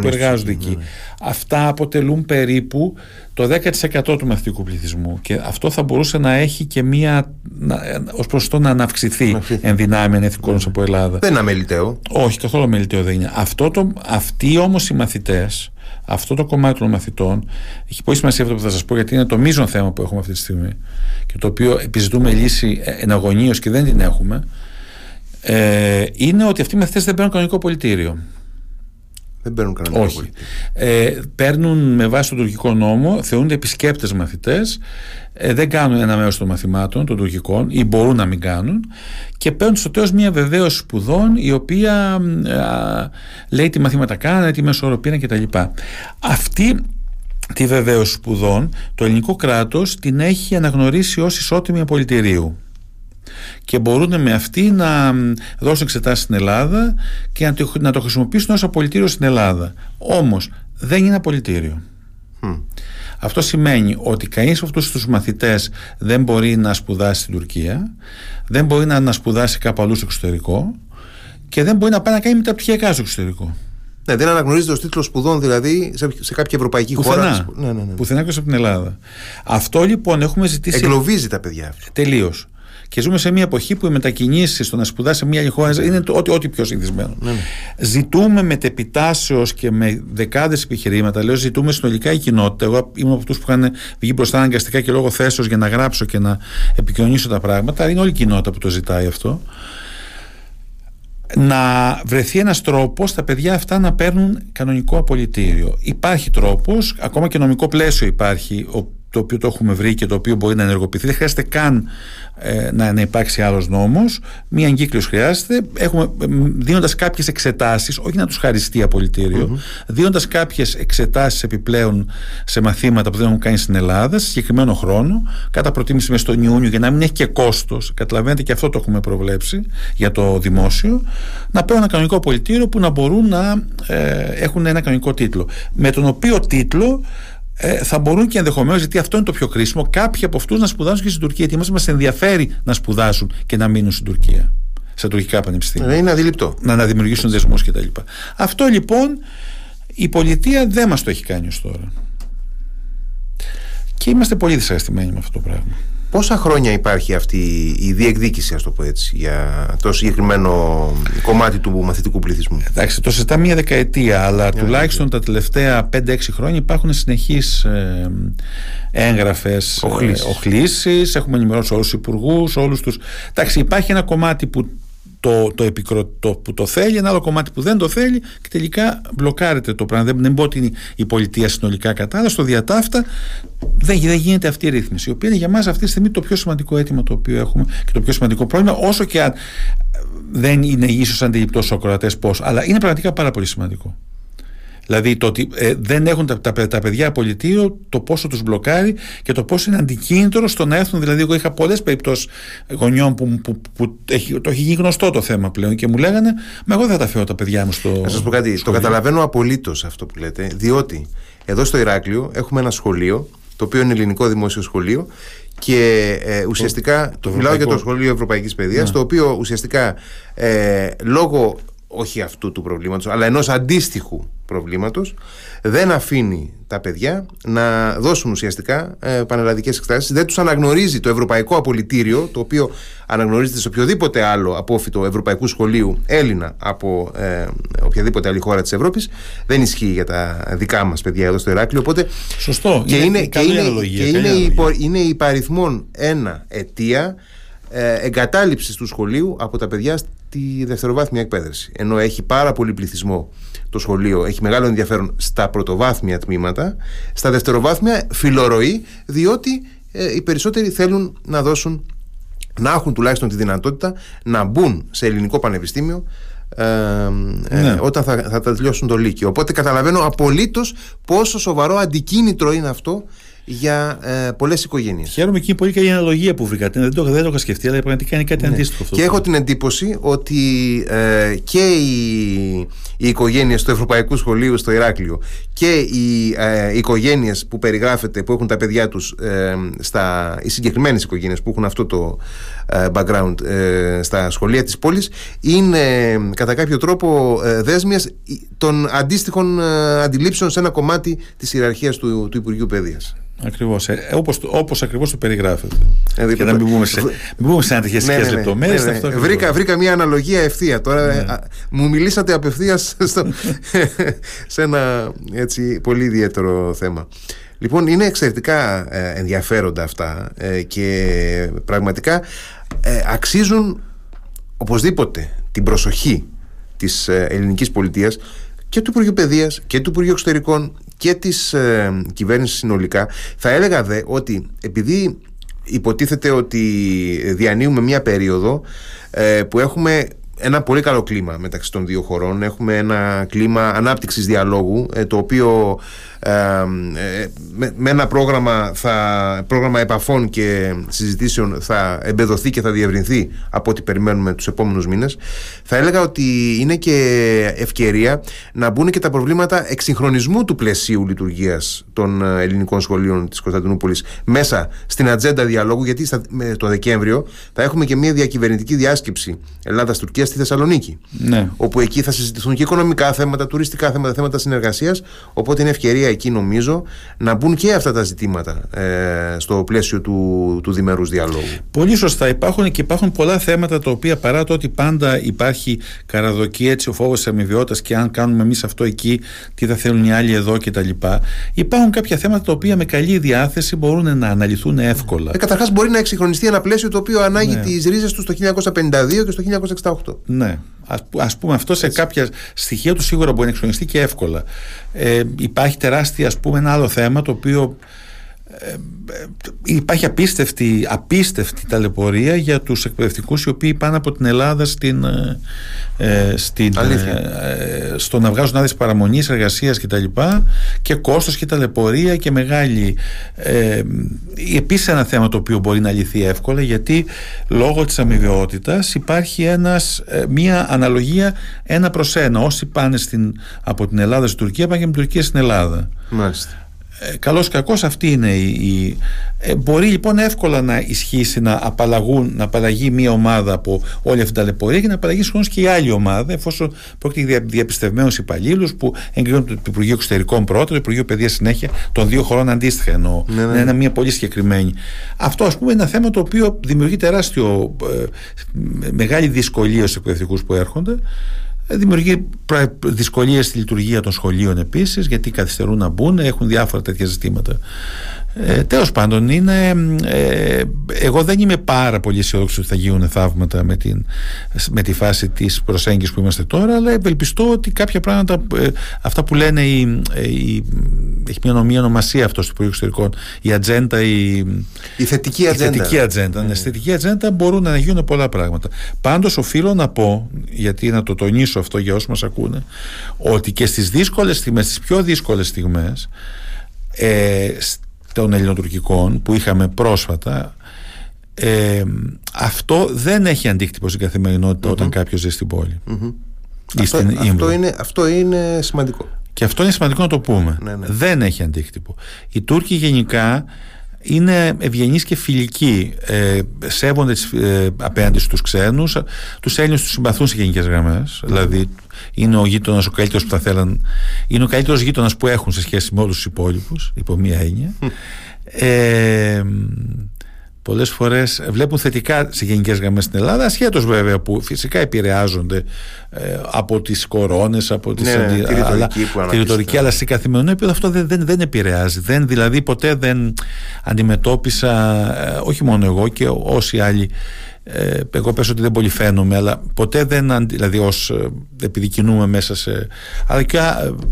εργάζονται εκεί. Αυτά αποτελούν περίπου το 10% του μαθητικού πληθυσμού και αυτό θα μπορούσε να έχει και ως ποσοστό να αυξηθεί εν δυνάμει ανεθνικόνως από Ελλάδα. Δεν είναι αμεληταίο. Όχι, καθόλου αμεληταίο δεν είναι. Αυτοί όμως οι μαθητές, αυτό το κομμάτι των μαθητών, έχει πολύ σημασία αυτό που θα σας πω, γιατί είναι το μείζον θέμα που έχουμε αυτή τη στιγμή και το οποίο επιζητούμε λύση εναγωνίως και δεν την έχουμε, είναι ότι αυτοί οι μαθητές δεν παίρνουν κανονικό πολιτήριο. Δεν παίρνουν κανονικό πολιτήριο. Παίρνουν με βάση τον τουρκικό νόμο, θεωρούνται επισκέπτες μαθητές, δεν κάνουν ένα μέρος των μαθημάτων των τουρκικών ή μπορούν να μην κάνουν και παίρνουν στο τέλος μια βεβαίωση σπουδών η οποία λέει τι μαθήματα κάνανε, τι μέσο όρο πήραν κτλ. Αυτή τη βεβαίωση σπουδών το ελληνικό κράτος την έχει αναγνωρίσει ως ισότιμη πολιτηρίου και μπορούν με αυτή να δώσουν εξετάσεις στην Ελλάδα και να το χρησιμοποιήσουν ως απολυτήριο στην Ελλάδα. Όμως δεν είναι απολυτήριο. Αυτό σημαίνει ότι κανείς από αυτούς τους μαθητές δεν μπορεί να σπουδάσει στην Τουρκία, δεν μπορεί να σπουδάσει κάπου αλλού στο εξωτερικό και δεν μπορεί να πάει να κάνει μεταπτυχιακά στο εξωτερικό. Ναι, δεν αναγνωρίζεται ο τίτλος σπουδών δηλαδή σε κάποια ευρωπαϊκή χώρα. Πουθενά εκτός από την Ελλάδα. Αυτό λοιπόν έχουμε ζητήσει. Εγκλωβίζει τα παιδιά. Τελείως. Και ζούμε σε μια εποχή που οι μετακινήσεις, το να σπουδάσει σε μια άλλη χώρα, είναι ό,τι πιο συνηθισμένο. Ναι. Ζητούμε μετεπιτάσεως και με δεκάδες επιχειρήματα, λέω, ζητούμε συνολικά η κοινότητα. Εγώ ήμουν από αυτούς που είχαν βγει μπροστά αναγκαστικά και λόγω θέσεως για να γράψω και να επικοινωνήσω τα πράγματα. Είναι όλη η κοινότητα που το ζητάει αυτό. Να βρεθεί ένας τρόπος τα παιδιά αυτά να παίρνουν κανονικό απολυτήριο. Υπάρχει τρόπος, ακόμα και νομικό πλαίσιο υπάρχει, το οποίο το έχουμε βρει και το οποίο μπορεί να ενεργοποιηθεί. Δεν χρειάζεται καν να υπάρξει άλλος νόμος. Μία εγκύκλειος χρειάζεται, δίνοντας κάποιες εξετάσεις, όχι να τους χαριστεί απολυτήριο, δίνοντας κάποιες εξετάσεις επιπλέον σε μαθήματα που δεν έχουν κάνει στην Ελλάδα, σε συγκεκριμένο χρόνο, κατά προτίμηση μες τον Ιούνιο, για να μην έχει και κόστος. Καταλαβαίνετε, και αυτό το έχουμε προβλέψει για το δημόσιο. Να παίρνουν ένα κανονικό απολυτήριο που να μπορούν να έχουν ένα κανονικό τίτλο. Με τον οποίο τίτλο θα μπορούν και ενδεχομένως, γιατί αυτό είναι το πιο κρίσιμο, κάποιοι από αυτούς να σπουδάσουν και στην Τουρκία. Γιατί μας ενδιαφέρει να σπουδάσουν και να μείνουν στην Τουρκία, στα τουρκικά πανεπιστήμια. Είναι αντιληπτό. Να δημιουργήσουν δεσμούς κτλ. Αυτό λοιπόν η πολιτεία δεν μας το έχει κάνει ως τώρα. Και είμαστε πολύ δυσαρεστημένοι με αυτό το πράγμα. Πόσα χρόνια υπάρχει αυτή η διεκδίκηση, ας το πω έτσι, για το συγκεκριμένο κομμάτι του μαθητικού πληθυσμού? Εντάξει, το συζητάμε μια δεκαετία, αλλά τουλάχιστον τα τελευταία 5-6 χρόνια υπάρχουν συνεχείς έγγραφες οχλήσεις. Έχουμε ενημερώσει όλους τους υπουργούς, όλους τους. Εντάξει, υπάρχει ένα κομμάτι που που το θέλει, ένα άλλο κομμάτι που δεν το θέλει, και τελικά μπλοκάρεται το πράγμα. Δεν πω ότι είναι η πολιτεία συνολικά κατά, αλλά στο διατάφτα δεν γίνεται αυτή η ρύθμιση, η οποία είναι για μας αυτή τη στιγμή το πιο σημαντικό αίτημα το οποίο έχουμε και το πιο σημαντικό πρόβλημα, όσο και αν δεν είναι ίσως αντιληπτός ο ακροατής πώς, αλλά είναι πραγματικά πάρα πολύ σημαντικό. Δηλαδή το ότι δεν έχουν τα παιδιά απολυτήριο, το πόσο τους μπλοκάρει και το πόσο είναι αντικίνητρο στο να έρθουν. Δηλαδή, εγώ είχα πολλές περιπτώσεις γονιών που το έχει γίνει γνωστό το θέμα πλέον και μου λέγανε, μα εγώ δεν θα τα φέρω τα παιδιά μου στο. Να σας πω κάτι, σχολείο. Το καταλαβαίνω απολύτως αυτό που λέτε, διότι εδώ στο Ηράκλειο έχουμε ένα σχολείο, το οποίο είναι ελληνικό δημόσιο σχολείο, και ουσιαστικά μιλάω για το σχολείο Ευρωπαϊκής Παιδείας, το οποίο ουσιαστικά λόγω όχι αυτού του προβλήματος, αλλά ενός αντίστοιχου προβλήματος, δεν αφήνει τα παιδιά να δώσουν ουσιαστικά πανελλαδικές εξετάσεις, δεν τους αναγνωρίζει το ευρωπαϊκό απολυτήριο, το οποίο αναγνωρίζεται σε οποιοδήποτε άλλο απόφοιτο ευρωπαϊκού σχολείου Έλληνα από οποιαδήποτε άλλη χώρα της Ευρώπης. Δεν ισχύει για τα δικά μας παιδιά εδώ στο Ηράκλειο. Οπότε, σωστό, και είναι η παριθμόν ένα αιτία εγκατάλειψης του σχολείου από τα παιδιά στη δευτεροβάθμια εκπαίδευση. Ενώ έχει πάρα πολύ πληθυσμό το σχολείο, έχει μεγάλο ενδιαφέρον στα πρωτοβάθμια τμήματα, στα δευτεροβάθμια φιλορροεί, διότι οι περισσότεροι θέλουν να δώσουν, να έχουν τουλάχιστον τη δυνατότητα να μπουν σε ελληνικό πανεπιστήμιο όταν θα τα τελειώσουν το Λύκειο. Οπότε καταλαβαίνω απολύτως πόσο σοβαρό αντικίνητρο είναι αυτό για πολλές οικογένειες. Χαίρομαι και είναι πολύ καλή αναλογία που βρήκατε. Δεν το είχα σκεφτεί, αλλά πραγματικά είναι κάτι αντίστοιχο αυτό. Και έχω την εντύπωση ότι και οι οικογένειες του Ευρωπαϊκού Σχολείου στο Ηράκλειο και οι οικογένειες που περιγράφεται, που έχουν τα παιδιά τους, οι συγκεκριμένες οικογένειες που έχουν αυτό το background στα σχολεία της πόλης, είναι κατά κάποιο τρόπο δέσμιας των αντίστοιχων αντιλήψεων σε ένα κομμάτι της ιεραρχίας του Υπουργείου Παιδείας. Ακριβώς, όπως ακριβώς το περιγράφεται. Και να μην μπούμε σε αντιχεστικές λεπτομέρειες. Βρήκα μια αναλογία ευθεία. Τώρα μου μιλήσατε απευθείας σε ένα έτσι πολύ ιδιαίτερο θέμα. Λοιπόν, είναι εξαιρετικά ενδιαφέροντα αυτά και πραγματικά αξίζουν οπωσδήποτε την προσοχή της ελληνικής πολιτείας και του Υπουργείου Παιδείας και του Υπουργείου Εξωτερικών και της κυβέρνησης συνολικά. Θα έλεγα δε ότι επειδή υποτίθεται ότι διανύουμε μια περίοδο που έχουμε ένα πολύ καλό κλίμα μεταξύ των δύο χωρών, έχουμε ένα κλίμα ανάπτυξης διαλόγου, το οποίο με ένα πρόγραμμα επαφών και συζητήσεων θα εμπεδοθεί και θα διευρυνθεί από ό,τι περιμένουμε τους επόμενους μήνες. Θα έλεγα ότι είναι και ευκαιρία να μπουν και τα προβλήματα εξυγχρονισμού του πλαισίου λειτουργίας των ελληνικών σχολείων της Κωνσταντινούπολης μέσα στην ατζέντα διαλόγου, γιατί το Δεκέμβριο θα έχουμε και μια διακυβερνητική διάσκεψη Ελλάδα-Τουρκία στη Θεσσαλονίκη. Ναι. Όπου εκεί θα συζητηθούν και οικονομικά θέματα, τουριστικά θέματα, θέματα συνεργασίας. Οπότε είναι ευκαιρία εκεί, νομίζω, να μπουν και αυτά τα ζητήματα στο πλαίσιο του διμερούς διαλόγου. Πολύ σωστά. Υπάρχουν πολλά θέματα τα οποία, παρά το ότι πάντα υπάρχει καραδοκία, έτσι, ο φόβος της αμοιβαιότητας και αν κάνουμε εμείς αυτό εκεί, τι θα θέλουν οι άλλοι εδώ κτλ. Υπάρχουν κάποια θέματα τα οποία με καλή διάθεση μπορούν να αναλυθούν εύκολα. Καταρχάς, μπορεί να εξυγχρονιστεί ένα πλαίσιο το οποίο ανάγει τις ρίζες του στο 1952 και στο 1968. Ναι. Ας πούμε, αυτό σε κάποια στοιχεία του σίγουρα μπορεί να εξυγχρονιστεί και εύκολα. Υπάρχει τεράστια, ας πούμε, ένα άλλο θέμα το οποίο. Υπάρχει απίστευτη ταλαιπωρία για τους εκπαιδευτικούς οι οποίοι πάνε από την Ελλάδα στο να βγάζουν άδειες παραμονής, εργασίας κτλ. Και κόστος και ταλαιπωρία και μεγάλη. Επίσης, ένα θέμα το οποίο μπορεί να λυθεί εύκολα, γιατί λόγω της αμοιβαιότητας υπάρχει μια αναλογία 1 προς 1. Όσοι πάνε από την Ελλάδα στην Τουρκία, πάνε και με την Τουρκία στην Ελλάδα. Μάλιστα. Καλώς ή κακώς αυτή είναι η... Μπορεί λοιπόν εύκολα να ισχύσει να απαλλαγεί μία ομάδα από όλη αυτή την ταλαιπωρία και να απαλλαγεί σχεδόν και η άλλη ομάδα, εφόσον πρόκειται για διαπιστευμένους υπαλλήλους που εγκρίνονται το Υπουργείο Εξωτερικών πρώτα, το Υπουργείο Παιδείας συνέχεια, των δύο χωρών αντίστοιχα εννοώ. Ναι, ναι. Είναι μια πολύ συγκεκριμένη. Αυτό, ας πούμε, είναι ένα θέμα το οποίο δημιουργεί τεράστιο, μεγάλη δυσκολία στους εκπαιδευτικούς που έρχονται. Δημιουργεί δυσκολίες στη λειτουργία των σχολείων επίσης, γιατί καθυστερούν να μπουν, έχουν διάφορα τέτοια ζητήματα. Τέλος πάντων, εγώ δεν είμαι πάρα πολύ αισιόδοξος ότι θα γίνουν θαύματα με τη φάση της προσέγγισης που είμαστε τώρα, αλλά ευελπιστώ ότι κάποια πράγματα, αυτά που λένε, έχει μια ονομασία αυτό στο Υπουργείο Εξωτερικών, η ατζέντα, η θετική ατζέντα. Θετική ατζέντα, μπορούν να γίνουν πολλά πράγματα. Πάντως, οφείλω να πω, γιατί να το τονίσω αυτό για όσους μας ακούνε, ότι και στις δύσκολες στιγμές, στις πιο δύσκολες στιγμές, των ελληνοτουρκικών που είχαμε πρόσφατα, αυτό δεν έχει αντίκτυπο στην καθημερινότητα όταν κάποιος ζει στην πόλη ή στην Ίμβρο. Αυτό είναι σημαντικό. Και αυτό είναι σημαντικό να το πούμε. Ναι, ναι. Δεν έχει αντίκτυπο. Οι Τούρκοι γενικά είναι ευγενείς και φιλικοί, σέβονται απέναντι στους ξένους. Τους Έλληνες τους συμπαθούν σε γενικές γραμμές, δηλαδή είναι ο γείτονας ο καλύτερος που θα θέλαν, είναι ο καλύτερος γείτονας που έχουν σε σχέση με όλους τους υπόλοιπους, υπό μία έννοια. Πολλές φορές βλέπουν θετικά σε γενικές γραμμές στην Ελλάδα, ασχέτως βέβαια που φυσικά επηρεάζονται από τις κορώνες, από τις τη ρητορική, αλλά σε καθημερινό επίπεδο αυτό δεν επηρεάζει. Δηλαδή ποτέ δεν αντιμετώπισα, όχι μόνο εγώ και όσοι άλλοι, εγώ πες ότι δεν πολύ φαίνομαι, αλλά ποτέ δεν, δηλαδή επειδή κινούμε μέσα σε, αλλά και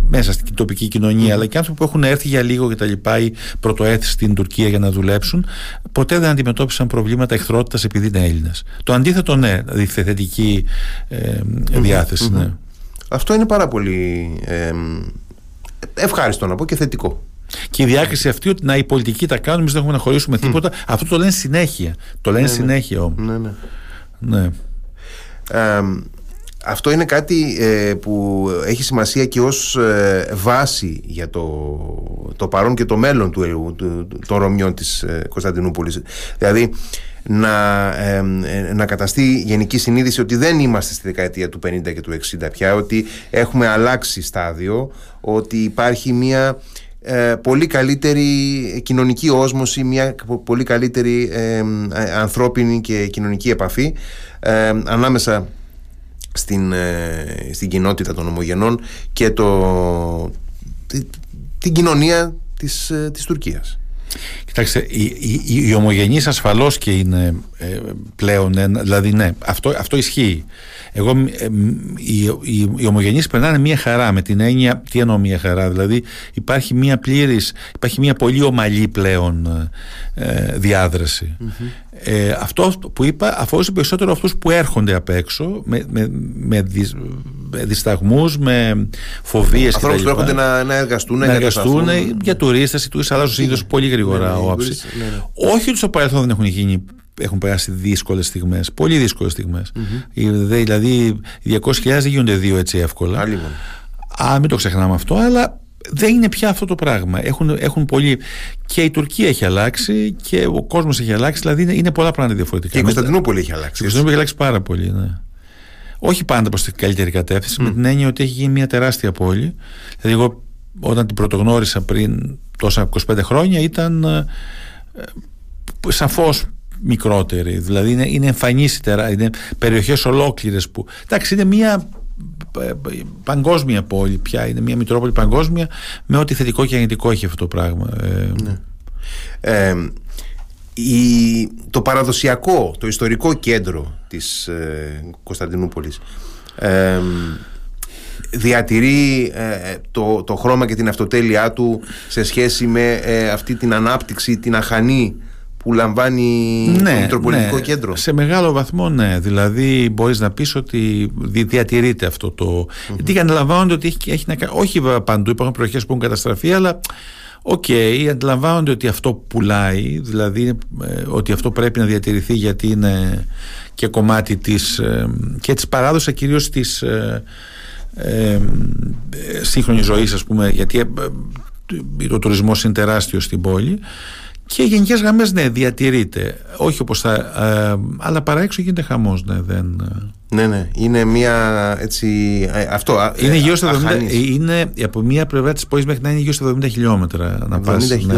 μέσα στην τοπική κοινωνία, αλλά και άνθρωποι που έχουν έρθει για λίγο και τα λοιπά ή πρωτοέρθει στην Τουρκία για να δουλέψουν, ποτέ δεν αντιμετώπισαν προβλήματα εχθρότητας επειδή είναι Έλληνες. Το αντίθετο, ναι, δηλαδή θετική διάθεση. Ναι. Αυτό είναι πάρα πολύ ευχάριστο να πω και θετικό. Και η διάκριση αυτή ότι οι πολιτικοί τα κάνουν, εμείς δεν έχουμε να χωρίσουμε τίποτα, αυτό το λένε συνέχεια. Το λένε συνέχεια όμως. Ναι. Αυτό είναι κάτι που έχει σημασία και ως βάση για το παρόν και το μέλλον των Ρωμιών της Κωνσταντινούπολης. Δηλαδή να καταστεί γενική συνείδηση ότι δεν είμαστε στη δεκαετία του 50 και του 60 πια, ότι έχουμε αλλάξει στάδιο, ότι υπάρχει μια πολύ καλύτερη κοινωνική όσμωση, μια πολύ καλύτερη ανθρώπινη και κοινωνική επαφή ανάμεσα στην κοινότητα των ομογενών και την κοινωνία της Τουρκίας. Κοιτάξτε, οι ομογενείς ασφαλώς και είναι πλέον, δηλαδή ναι, αυτό ισχύει. Οι ομογενείς περνάνε μια χαρά, με την έννοια, τι εννοώ μια χαρά, δηλαδή υπάρχει μια πολύ ομαλή πλέον διάδραση. Αυτό που είπα αφορούσε περισσότερο αυτούς που έρχονται απ' έξω με δισταγμούς, με φοβίες κτλ. Ανθρώπους που έρχονται να εργαστούν, για τουρίστες, οι τουρίστες αλλάζουν είδος πολύ γρήγορα ο άψης. Όχι ότι στο παρελθόν δεν έχουν περάσει δύσκολες στιγμές, πολύ δύσκολες στιγμές. Δηλαδή, 200.000 δεν γίνονται 2 έτσι εύκολα. Μην το ξεχνάμε αυτό, αλλά δεν είναι πια αυτό το πράγμα. Έχουν πολύ. Και η Τουρκία έχει αλλάξει και ο κόσμος έχει αλλάξει, δηλαδή είναι πολλά πράγματα διαφορετικά. Και η Κωνσταντινούπολη έχει αλλάξει. Η Κωνσταντινούπολη έχει αλλάξει πάρα πολύ. Ναι. όχι πάντα προς την καλύτερη κατεύθυνση, με την έννοια ότι έχει γίνει μια τεράστια πόλη. Δηλαδή, εγώ όταν την πρωτογνώρισα πριν τόσα 25 χρόνια ήταν σαφώς μικρότερη. Δηλαδή, είναι εμφανής, είναι περιοχές ολόκληρες που. Εντάξει, είναι μια παγκόσμια πόλη πια, είναι μια μητρόπολη παγκόσμια, με ό,τι θετικό και αρνητικό έχει αυτό το πράγμα. Το παραδοσιακό, το ιστορικό κέντρο της Κωνσταντινούπολης διατηρεί το χρώμα και την αυτοτέλειά του σε σχέση με αυτή την ανάπτυξη, την αχανή που λαμβάνει το Μητροπολιτικό κέντρο. Σε μεγάλο βαθμό ναι, δηλαδή μπορείς να πεις ότι διατηρείται αυτό το... Γιατί αντιλαμβάνονται ότι έχει να κάνει, όχι παντού, υπάρχουν περιοχές που έχουν καταστραφεί, αλλά αντιλαμβάνονται ότι αυτό πουλάει, δηλαδή ότι αυτό πρέπει να διατηρηθεί, γιατί είναι και κομμάτι της και της παράδοσης, κυρίως της σύγχρονης ζωής, ας πούμε, γιατί ο τουρισμός είναι τεράστιος στην πόλη. Και οι γενικές γραμμές, ναι, διατηρείται. Όχι όπως θα. Αλλά παρά έξω γίνεται χαμός, ναι. Ναι. Είναι μια. Αυτό. Είναι γύρω στα 70. Είναι από μια πλευρά της πόλης μέχρι να είναι γύρω στα 70 χιλιόμετρα. Να πας. Ναι,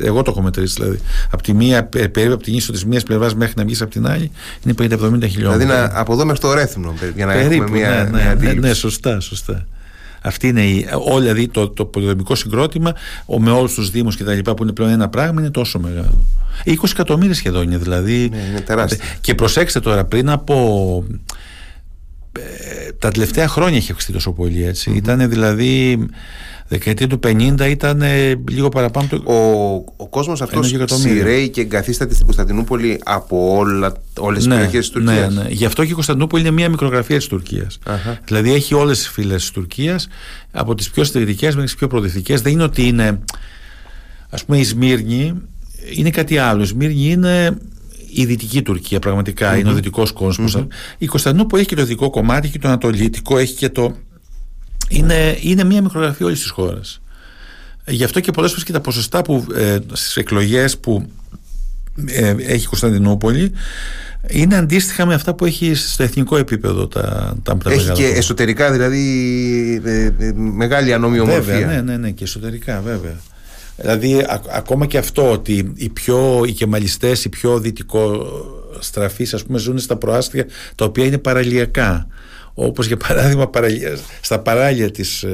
εγώ το έχω μετρήσει, δηλαδή. Από τη μία, περίπου από την ίσο της μίας πλευράς μέχρι να βγεις από την άλλη, είναι 50-70 χιλιόμετρα. Δηλαδή από εδώ μέχρι το Ρέθυμνο, για να έχουμε μια. Ναι, σωστά. Αυτή είναι δηλαδή το πολυδομικό συγκρότημα με όλους τους δήμους και τα λοιπά που είναι πλέον ένα πράγμα, είναι τόσο μεγάλο. 20 εκατομμύρια σχεδόν είναι, δηλαδή. Είναι τεράστιο. Και προσέξτε τώρα, πριν από τα τελευταία χρόνια έχει αυξηθεί τόσο πολύ, έτσι. Ήταν δηλαδή δεκαετία του 50 ήταν λίγο παραπάνω. Ο κόσμος αυτός σειραίει και εγκαθίσταται στην Κωνσταντινούπολη από όλες τις περιοχές της Τουρκίας. Ναι. Γι' αυτό και η Κωνσταντινούπολη είναι μια μικρογραφία της Τουρκίας. Δηλαδή έχει όλες τις φυλές της Τουρκίας, από τις πιο στηρητικές μέχρι τις πιο προοδευτικές. Δεν είναι ότι είναι, ας πούμε, η Σμύρνη είναι κάτι άλλο. Η Σμύρνη είναι η δυτική Τουρκία, πραγματικά, είναι ο δυτικός κόσμος. Η Κωνσταντινούπολη έχει και το δυτικό κομμάτι, και το ανατολικό, έχει και το. Είναι μια μικρογραφία όλης της χώρας. Γι' αυτό και πολλές φορές και τα ποσοστά που στις εκλογές που έχει η Κωνσταντινούπολη είναι αντίστοιχα με αυτά που έχει στο εθνικό επίπεδο τα έχει μεγάλα. Και εσωτερικά, δηλαδή, μεγάλη ανομοιομορφία. Βέβαια, ναι, και εσωτερικά, βέβαια. Δηλαδή, ακόμα και αυτό ότι οι κεμαλιστές, οι πιο δυτικοστραφείς, ας πούμε, ζουν στα προάστια τα οποία είναι παραλιακά. Όπως για παράδειγμα στα παράλια της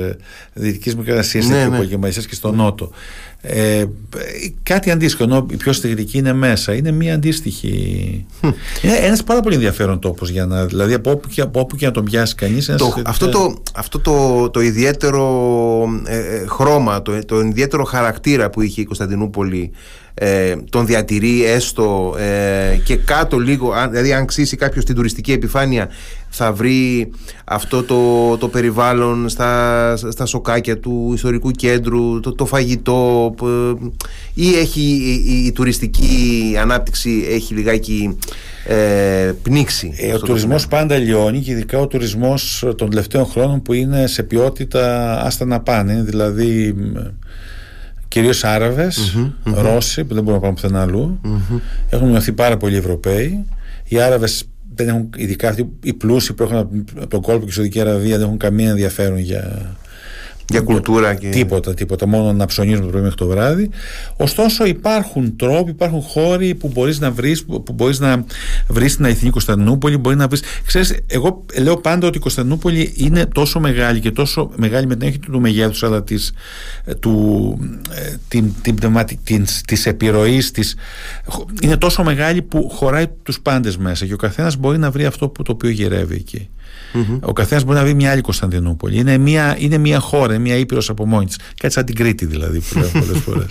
Δυτικής Μικρανασίας, οι κεμαλιστές και στο Νότο. Κάτι αντίστοιχο, ενώ η πιο στεγνική είναι μέσα. Είναι μία αντίστοιχη. Είναι ένας πάρα πολύ ενδιαφέρον τόπος, για να, δηλαδή από όπου και να τον πιάσει κανείς. Αυτό το ιδιαίτερο χρώμα, το ιδιαίτερο χαρακτήρα που είχε η Κωνσταντινούπολη, τον διατηρεί έστω και κάτω λίγο. Δηλαδή, αν ξύσει κάποιος την τουριστική επιφάνεια, θα βρει αυτό το περιβάλλον στα σοκάκια του ιστορικού κέντρου, το φαγητό, ή έχει η τουριστική ανάπτυξη έχει λιγάκι πνίξει. Ο τουρισμός πάντα λιώνει, και ειδικά ο τουρισμός των τελευταίων χρόνων που είναι σε ποιότητα άστα να πάνε, δηλαδή κυρίως Άραβες, Ρώσοι που δεν μπορούν να πάνε πουθενά αλλού, έχουν μειωθεί πάρα πολλοί Ευρωπαίοι. Οι Άραβες δεν έχουν, ειδικά αυτοί οι πλούσιοι που έχουν από τον κόλπο και η Σαουδική Αραβία, δεν έχουν καμία ενδιαφέρον για κουλτούρα και τίποτα, μόνο να ψωνίζουν το πρωί μέχρι το βράδυ. Ωστόσο υπάρχουν τρόποι, υπάρχουν χώροι που μπορείς να βρεις, την Αιθινή Κωνσταντινούπολη, μπορεί να βρεις. Ξέρεις, εγώ λέω πάντα ότι η Κωνσταντινούπολη είναι τόσο μεγάλη, και τόσο μεγάλη με την έννοια του μεγέθους, αλλά της επιρροής της, είναι τόσο μεγάλη που χωράει τους πάντες μέσα, και ο καθένας μπορεί να βρει αυτό το οποίο γυρεύει εκεί. Ο καθένας μπορεί να βρει μια άλλη Κωνσταντινούπολη. Είναι μια χώρα, μια ήπειρος από μόνη της. Κάτι σαν την Κρήτη, δηλαδή, που λέω πολλές φορές.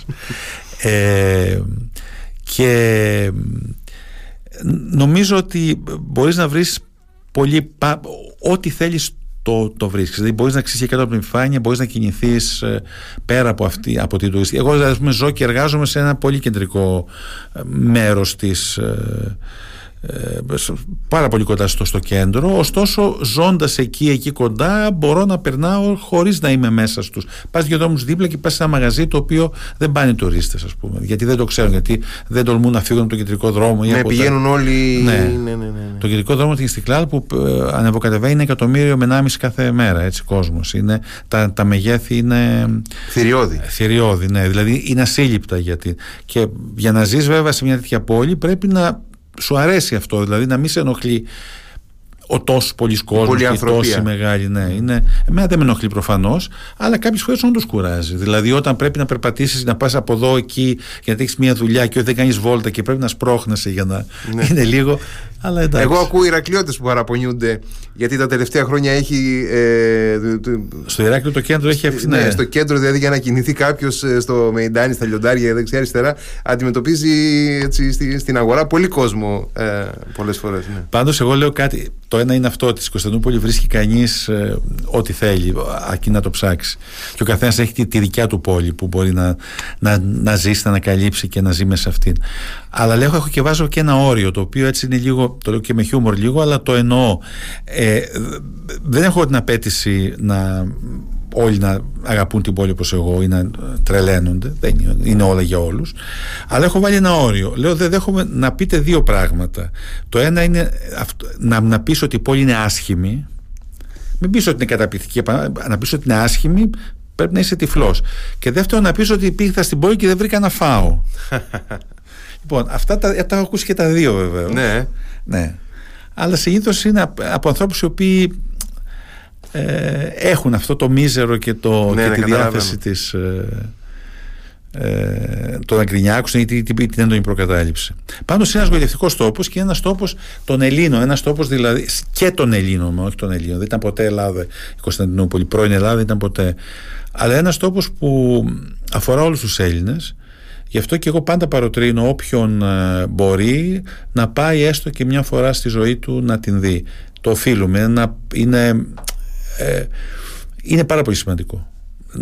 Και νομίζω ότι μπορείς να βρεις πολύ, ό,τι θέλεις το βρίσκεις. Δηλαδή, μπορείς να ξύσεις κάτω από την επιφάνεια, μπορείς να κινηθείς πέρα από την τουριστική. Εγώ, δηλαδή, ζω και εργάζομαι σε ένα πολύ κεντρικό μέρος της πάρα πολύ κοντά στο κέντρο, ωστόσο ζώντας εκεί κοντά μπορώ να περνάω χωρίς να είμαι μέσα στους. Πας δύο δρόμους δίπλα και πας σε ένα μαγαζί το οποίο δεν πάνε οι τουρίστες, ας πούμε, γιατί δεν το ξέρουν, γιατί δεν τολμούν να φύγουν από τον κεντρικό δρόμο. Ναι, πηγαίνουν όλοι. Ναι. Το κεντρικό δρόμο της Ινστικλάλ που ανεβοκατεβαίνει 1,5 εκατομμύριο κάθε μέρα, έτσι, κόσμος. Τα μεγέθη είναι θηριώδη, ναι, δηλαδή είναι ασύλληπτα, γιατί και για να ζεις βέβαια σε μια τέτοια πόλη πρέπει να σου αρέσει αυτό, δηλαδή να μην σε ενοχλεί ο τόσο πολλής κόσμος και η τόση μεγάλη, ναι, είναι. Εμένα δεν με ενοχλεί προφανώς, αλλά κάποιες φορές όντως κουράζει. Δηλαδή, όταν πρέπει να περπατήσεις, να πας από εδώ εκεί και να έχεις μια δουλειά και δεν κάνεις βόλτα και πρέπει να σπρώχνεσαι για να είναι λίγο. Αλλά εντάξει. Εγώ ακούω Ηρακλειώτες που παραπονιούνται, γιατί τα τελευταία χρόνια έχει. Στο Ηράκλειο το κέντρο έχει ευθύνη. Ναι, στο κέντρο, δηλαδή για να κινηθεί κάποιος στο Μεϊντάνι, στα Λιοντάρια, δεξιά-αριστερά, αντιμετωπίζει έτσι, στην αγορά πολύ κόσμο πολλές φορές. Ναι. Πάντως, εγώ λέω κάτι. Το ένα είναι αυτό ότι στην Κωνσταντινούπολη βρίσκει κανείς ό,τι θέλει, αρκεί να το ψάξει. Και ο καθένας έχει τη δικιά του πόλη που μπορεί να ζήσει, να ανακαλύψει και να ζει μέσα σε αυτήν. Αλλά λέω, έχω και βάζω και ένα όριο, το οποίο έτσι είναι λίγο, το λέω και με χιούμορ λίγο, αλλά το εννοώ. Δεν έχω την απέτηση να όλοι να αγαπούν την πόλη όπως εγώ ή να τρελαίνονται, δεν είναι όλα για όλους, αλλά έχω βάλει ένα όριο. Λέω, δεν δέχομαι να πείτε δύο πράγματα. Το ένα είναι να πεις ότι η πόλη είναι άσχημη, μην πεις ότι είναι καταπληκτική, να πεις ότι είναι άσχημη πρέπει να είσαι τυφλός. Και δεύτερο, να πεις ότι πήγα στην πόλη και δεν βρήκα να φάω. Λοιπόν, αυτά τα έχω ακούσει και τα δύο βέβαια. Ναι. Αλλά συνήθως είναι από ανθρώπους οι οποίοι έχουν αυτό το μίζερο και, και τη διάθεση της το να γκρινιάξουν ή την έντονη προκατάληψη. Πάντως είναι ένας γοητευτικός τόπος και ένας τόπος των Ελλήνων, ένας τόπος δηλαδή και των Ελλήνων, όχι των Ελλήνων, δεν ήταν ποτέ Ελλάδα η Κωνσταντινούπολη, πρώην Ελλάδα δεν ήταν ποτέ, αλλά ένας τόπος που αφορά όλους τους Έλληνες. Γι' αυτό και εγώ πάντα παροτρύνω όποιον μπορεί να πάει έστω και μια φορά στη ζωή του να την δει. Το οφείλουμε, είναι πάρα πολύ σημαντικό.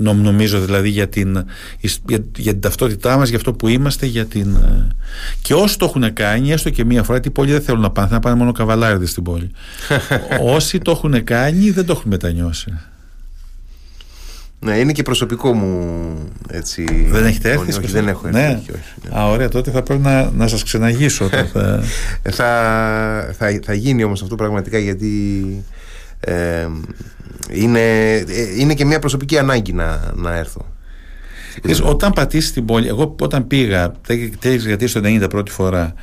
Νομίζω δηλαδή για την ταυτότητά μας, για αυτό που είμαστε, και όσοι το έχουν κάνει, έστω και μία φορά, γιατί οι πόλοι δεν θέλουν να πάνε, θα πάνε μόνο καβαλάριδες στην πόλη. Όσοι το έχουν κάνει δεν το έχουν μετανιώσει. Ναι, είναι και προσωπικό μου, έτσι. Δεν έχετε έρθει? Όχι, δεν έχω έρθει. Ναι. Α, ωραία, τότε θα πρέπει να σας ξεναγήσω όταν θα γίνει όμως αυτό πραγματικά, γιατί είναι και μια προσωπική ανάγκη να έρθω. Όταν πατήσεις την πόλη, εγώ όταν πήγα τέλειες δεκαετίες του 90 πρώτη φορά,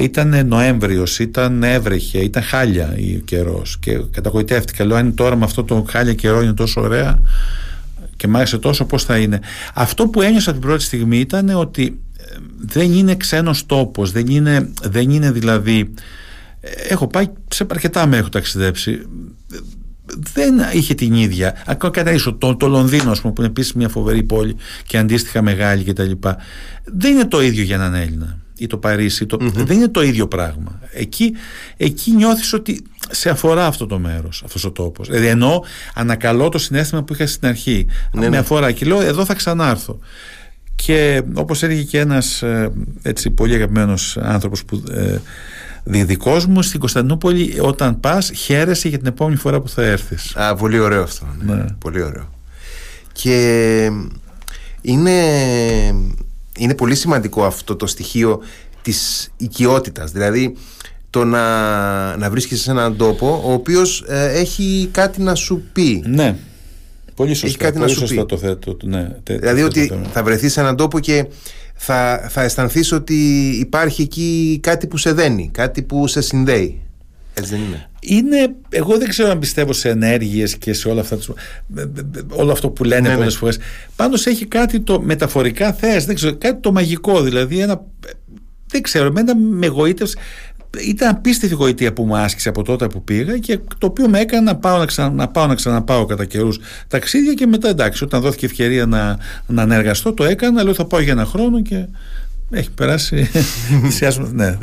ήταν Νοέμβριος, έβρεχε, ήταν χάλια ο καιρός και καταγοητεύτηκα. Λέω, αν τώρα με αυτό το χάλια καιρό είναι τόσο ωραία και μ' άρεσε τόσο, πώς θα είναι? Αυτό που ένιωσα την πρώτη στιγμή ήταν ότι δεν είναι ξένος τόπος, δεν είναι δηλαδή. Έχω πάει σε αρκετά μέρη, έχω ταξιδέψει, δεν είχε την ίδια. Ακόμα καταρίσω το Λονδίνο, ας πούμε, που είναι επίσης μια φοβερή πόλη και αντίστοιχα μεγάλη κτλ. Δεν είναι το ίδιο για έναν Έλληνα. Ή το Παρίσι, δεν είναι το ίδιο πράγμα. Εκεί νιώθεις ότι σε αφορά αυτό το μέρος, αυτός ο τόπος. Δηλαδή, ενώ ανακαλώ το συναίσθημα που είχα στην αρχή. Με αφορά και λέω, εδώ θα ξανάρθω. Και όπως έλεγε και ένας έτσι, πολύ αγαπημένος άνθρωπος που δικός μου, στην Κωνσταντινούπολη, όταν πας, χαίρεσαι για την επόμενη φορά που θα έρθεις. Α, πολύ ωραίο αυτό. Ναι. Πολύ ωραίο. Και είναι πολύ σημαντικό αυτό το στοιχείο της οικειότητας, δηλαδή το να βρίσκεσαι σε έναν τόπο ο οποίος έχει κάτι να σου πει. Ναι, πολύ σωστά, το θέτω. Ναι. Δηλαδή ότι θα βρεθείς σε έναν τόπο και θα αισθανθείς ότι υπάρχει εκεί κάτι που σε δένει, κάτι που σε συνδέει. Έτσι δεν είναι? Εγώ δεν ξέρω αν πιστεύω σε ενέργειες και σε όλα αυτά, όλο αυτό που λένε πολλές φορές. Πάντως έχει κάτι το μεταφορικά δεν ξέρω, κάτι το μαγικό, δηλαδή δεν ξέρω, εμένα με γοήτευσε. Ήταν απίστευτη γοητεία που μου άσκησε από τότε που πήγα και το οποίο με έκανε να πάω να ξαναπάω κατά καιρούς ταξίδια και μετά, εντάξει, όταν δόθηκε ευκαιρία να ανεργαστώ, το έκανα, λέω θα πάω για ένα χρόνο και έχει περάσει ναι,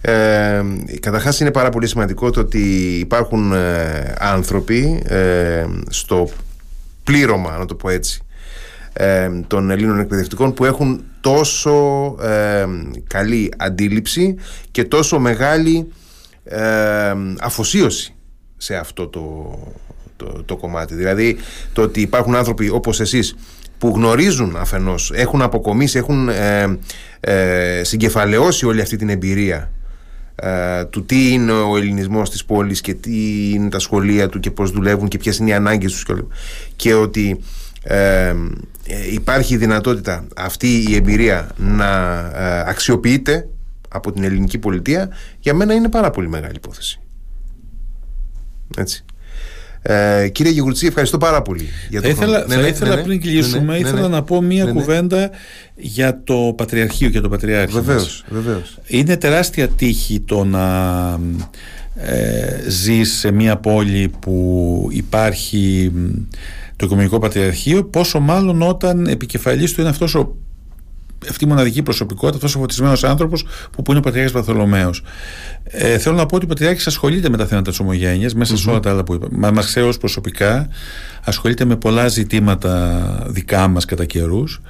16. Καταρχάς είναι πάρα πολύ σημαντικό το ότι υπάρχουν άνθρωποι στο πλήρωμα, να το πω έτσι, των Ελλήνων εκπαιδευτικών που έχουν τόσο καλή αντίληψη και τόσο μεγάλη αφοσίωση σε αυτό το κομμάτι. Δηλαδή το ότι υπάρχουν άνθρωποι όπως εσείς που γνωρίζουν αφενός, έχουν αποκομίσει, έχουν συγκεφαλαιώσει όλη αυτή την εμπειρία του τι είναι ο ελληνισμός της πόλης και τι είναι τα σχολεία του και πώς δουλεύουν και ποιες είναι οι ανάγκες τους, και ότι υπάρχει δυνατότητα αυτή η εμπειρία να αξιοποιείται από την ελληνική πολιτεία, για μένα είναι πάρα πολύ μεγάλη υπόθεση. Έτσι. Κύριε Γιγουρτσή, ευχαριστώ πάρα πολύ για τον χρόνο. Θα ήθελα πριν κλείσουμε, ήθελα να πω μία κουβέντα για το Πατριαρχείο και τον Πατριάρχη. Βεβαίως. Είναι τεράστια τύχη το να ζεις σε μία πόλη που υπάρχει το Οικουμενικό Πατριαρχείο, πόσο μάλλον όταν επικεφαλής του είναι αυτή η μοναδική προσωπικότητα, αυτός ο φωτισμένος άνθρωπος που είναι ο Πατριάρχης Βαρθολομαίος. Θέλω να πω ότι ο Πατριάρχης ασχολείται με τα θέματα της ομογένειας, μέσα σε όλα τα άλλα που είπαμε. Μας ξέρει ως προσωπικά, ασχολείται με πολλά ζητήματα δικά μας κατά καιρούς.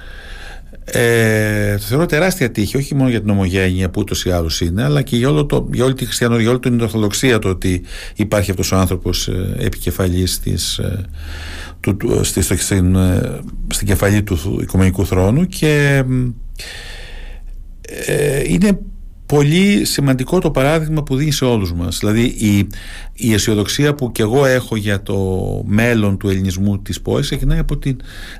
Το θεωρώ τεράστια τύχη, όχι μόνο για την ομογένεια που ούτως ή άλλως είναι, αλλά και για όλη την χριστιανότητα, για όλη την ορθοδοξία, το ότι υπάρχει αυτός ο άνθρωπος επικεφαλής στην κεφαλή του Οικουμενικού Θρόνου, και είναι πολύ σημαντικό το παράδειγμα που δίνει σε όλους μας. Δηλαδή η αισιοδοξία που και εγώ έχω για το μέλλον του ελληνισμού της πόλης ξεκινάει από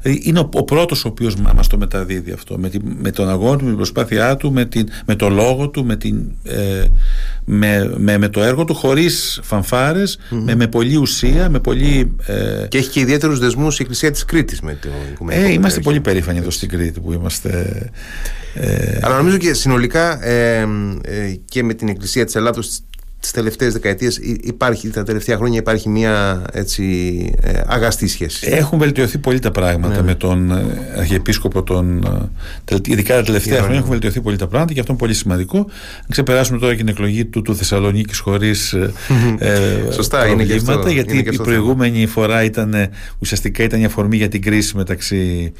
είναι ο πρώτος ο οποίος μας το μεταδίδει αυτό, με τον αγώνα του, με την προσπάθειά του, με το λόγο του, με το έργο του, χωρίς φανφάρες, με πολλή ουσία, με πολλή... Και έχει και ιδιαίτερους δεσμούς η Εκκλησία της Κρήτης με το Οικουμενικό. Είμαστε πολύ περήφανοι εδώ στην Κρήτη που είμαστε... Αλλά νομίζω και συνολικά και με την Εκκλησία της Ελλάδος τις τελευταίες δεκαετίες τα τελευταία χρόνια υπάρχει μια έτσι αγαστή σχέση. Έχουν βελτιωθεί πολύ τα πράγματα με τον Αρχιεπίσκοπο, ειδικά τα τελευταία χρόνια έχουν βελτιωθεί πολύ τα πράγματα, και αυτό είναι πολύ σημαντικό. Να ξεπεράσουμε τώρα και την εκλογή του Θεσσαλονίκης χωρίς προβλήματα, γιατί η προηγούμενη φορά ήταν η αφορμή για την κρίση μεταξύ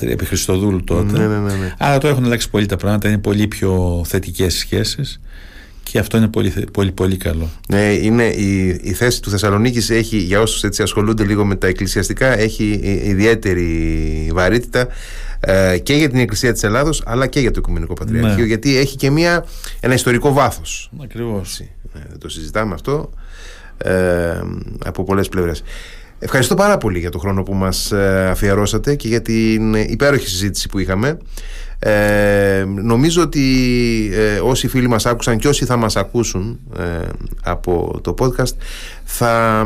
επί Χριστοδούλου τότε. Αλλά τώρα έχουν αλλάξει πολύ τα πράγματα, είναι πολύ πιο θετικές σχέσεις. Και αυτό είναι πολύ καλό. Ναι, η θέση του Θεσσαλονίκης έχει, για όσους έτσι ασχολούνται λίγο με τα εκκλησιαστικά, έχει ιδιαίτερη βαρύτητα και για την Εκκλησία της Ελλάδος αλλά και για το Οικουμενικό Πατριαρχείο, γιατί έχει και ένα ιστορικό βάθος. Ακριβώς. Το συζητάμε αυτό από πολλές πλευρές. Ευχαριστώ πάρα πολύ για τον χρόνο που μας αφιερώσατε και για την υπέροχη συζήτηση που είχαμε. Νομίζω ότι όσοι φίλοι μας άκουσαν και όσοι θα μας ακούσουν από το podcast θα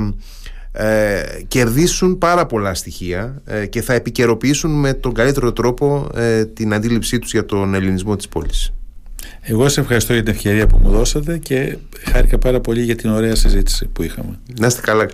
κερδίσουν πάρα πολλά στοιχεία και θα επικαιροποιήσουν με τον καλύτερο τρόπο την αντίληψή τους για τον ελληνισμό της πόλης. Εγώ σε ευχαριστώ για την ευκαιρία που μου δώσατε και χάρηκα πάρα πολύ για την ωραία συζήτηση που είχαμε. Να είστε καλά.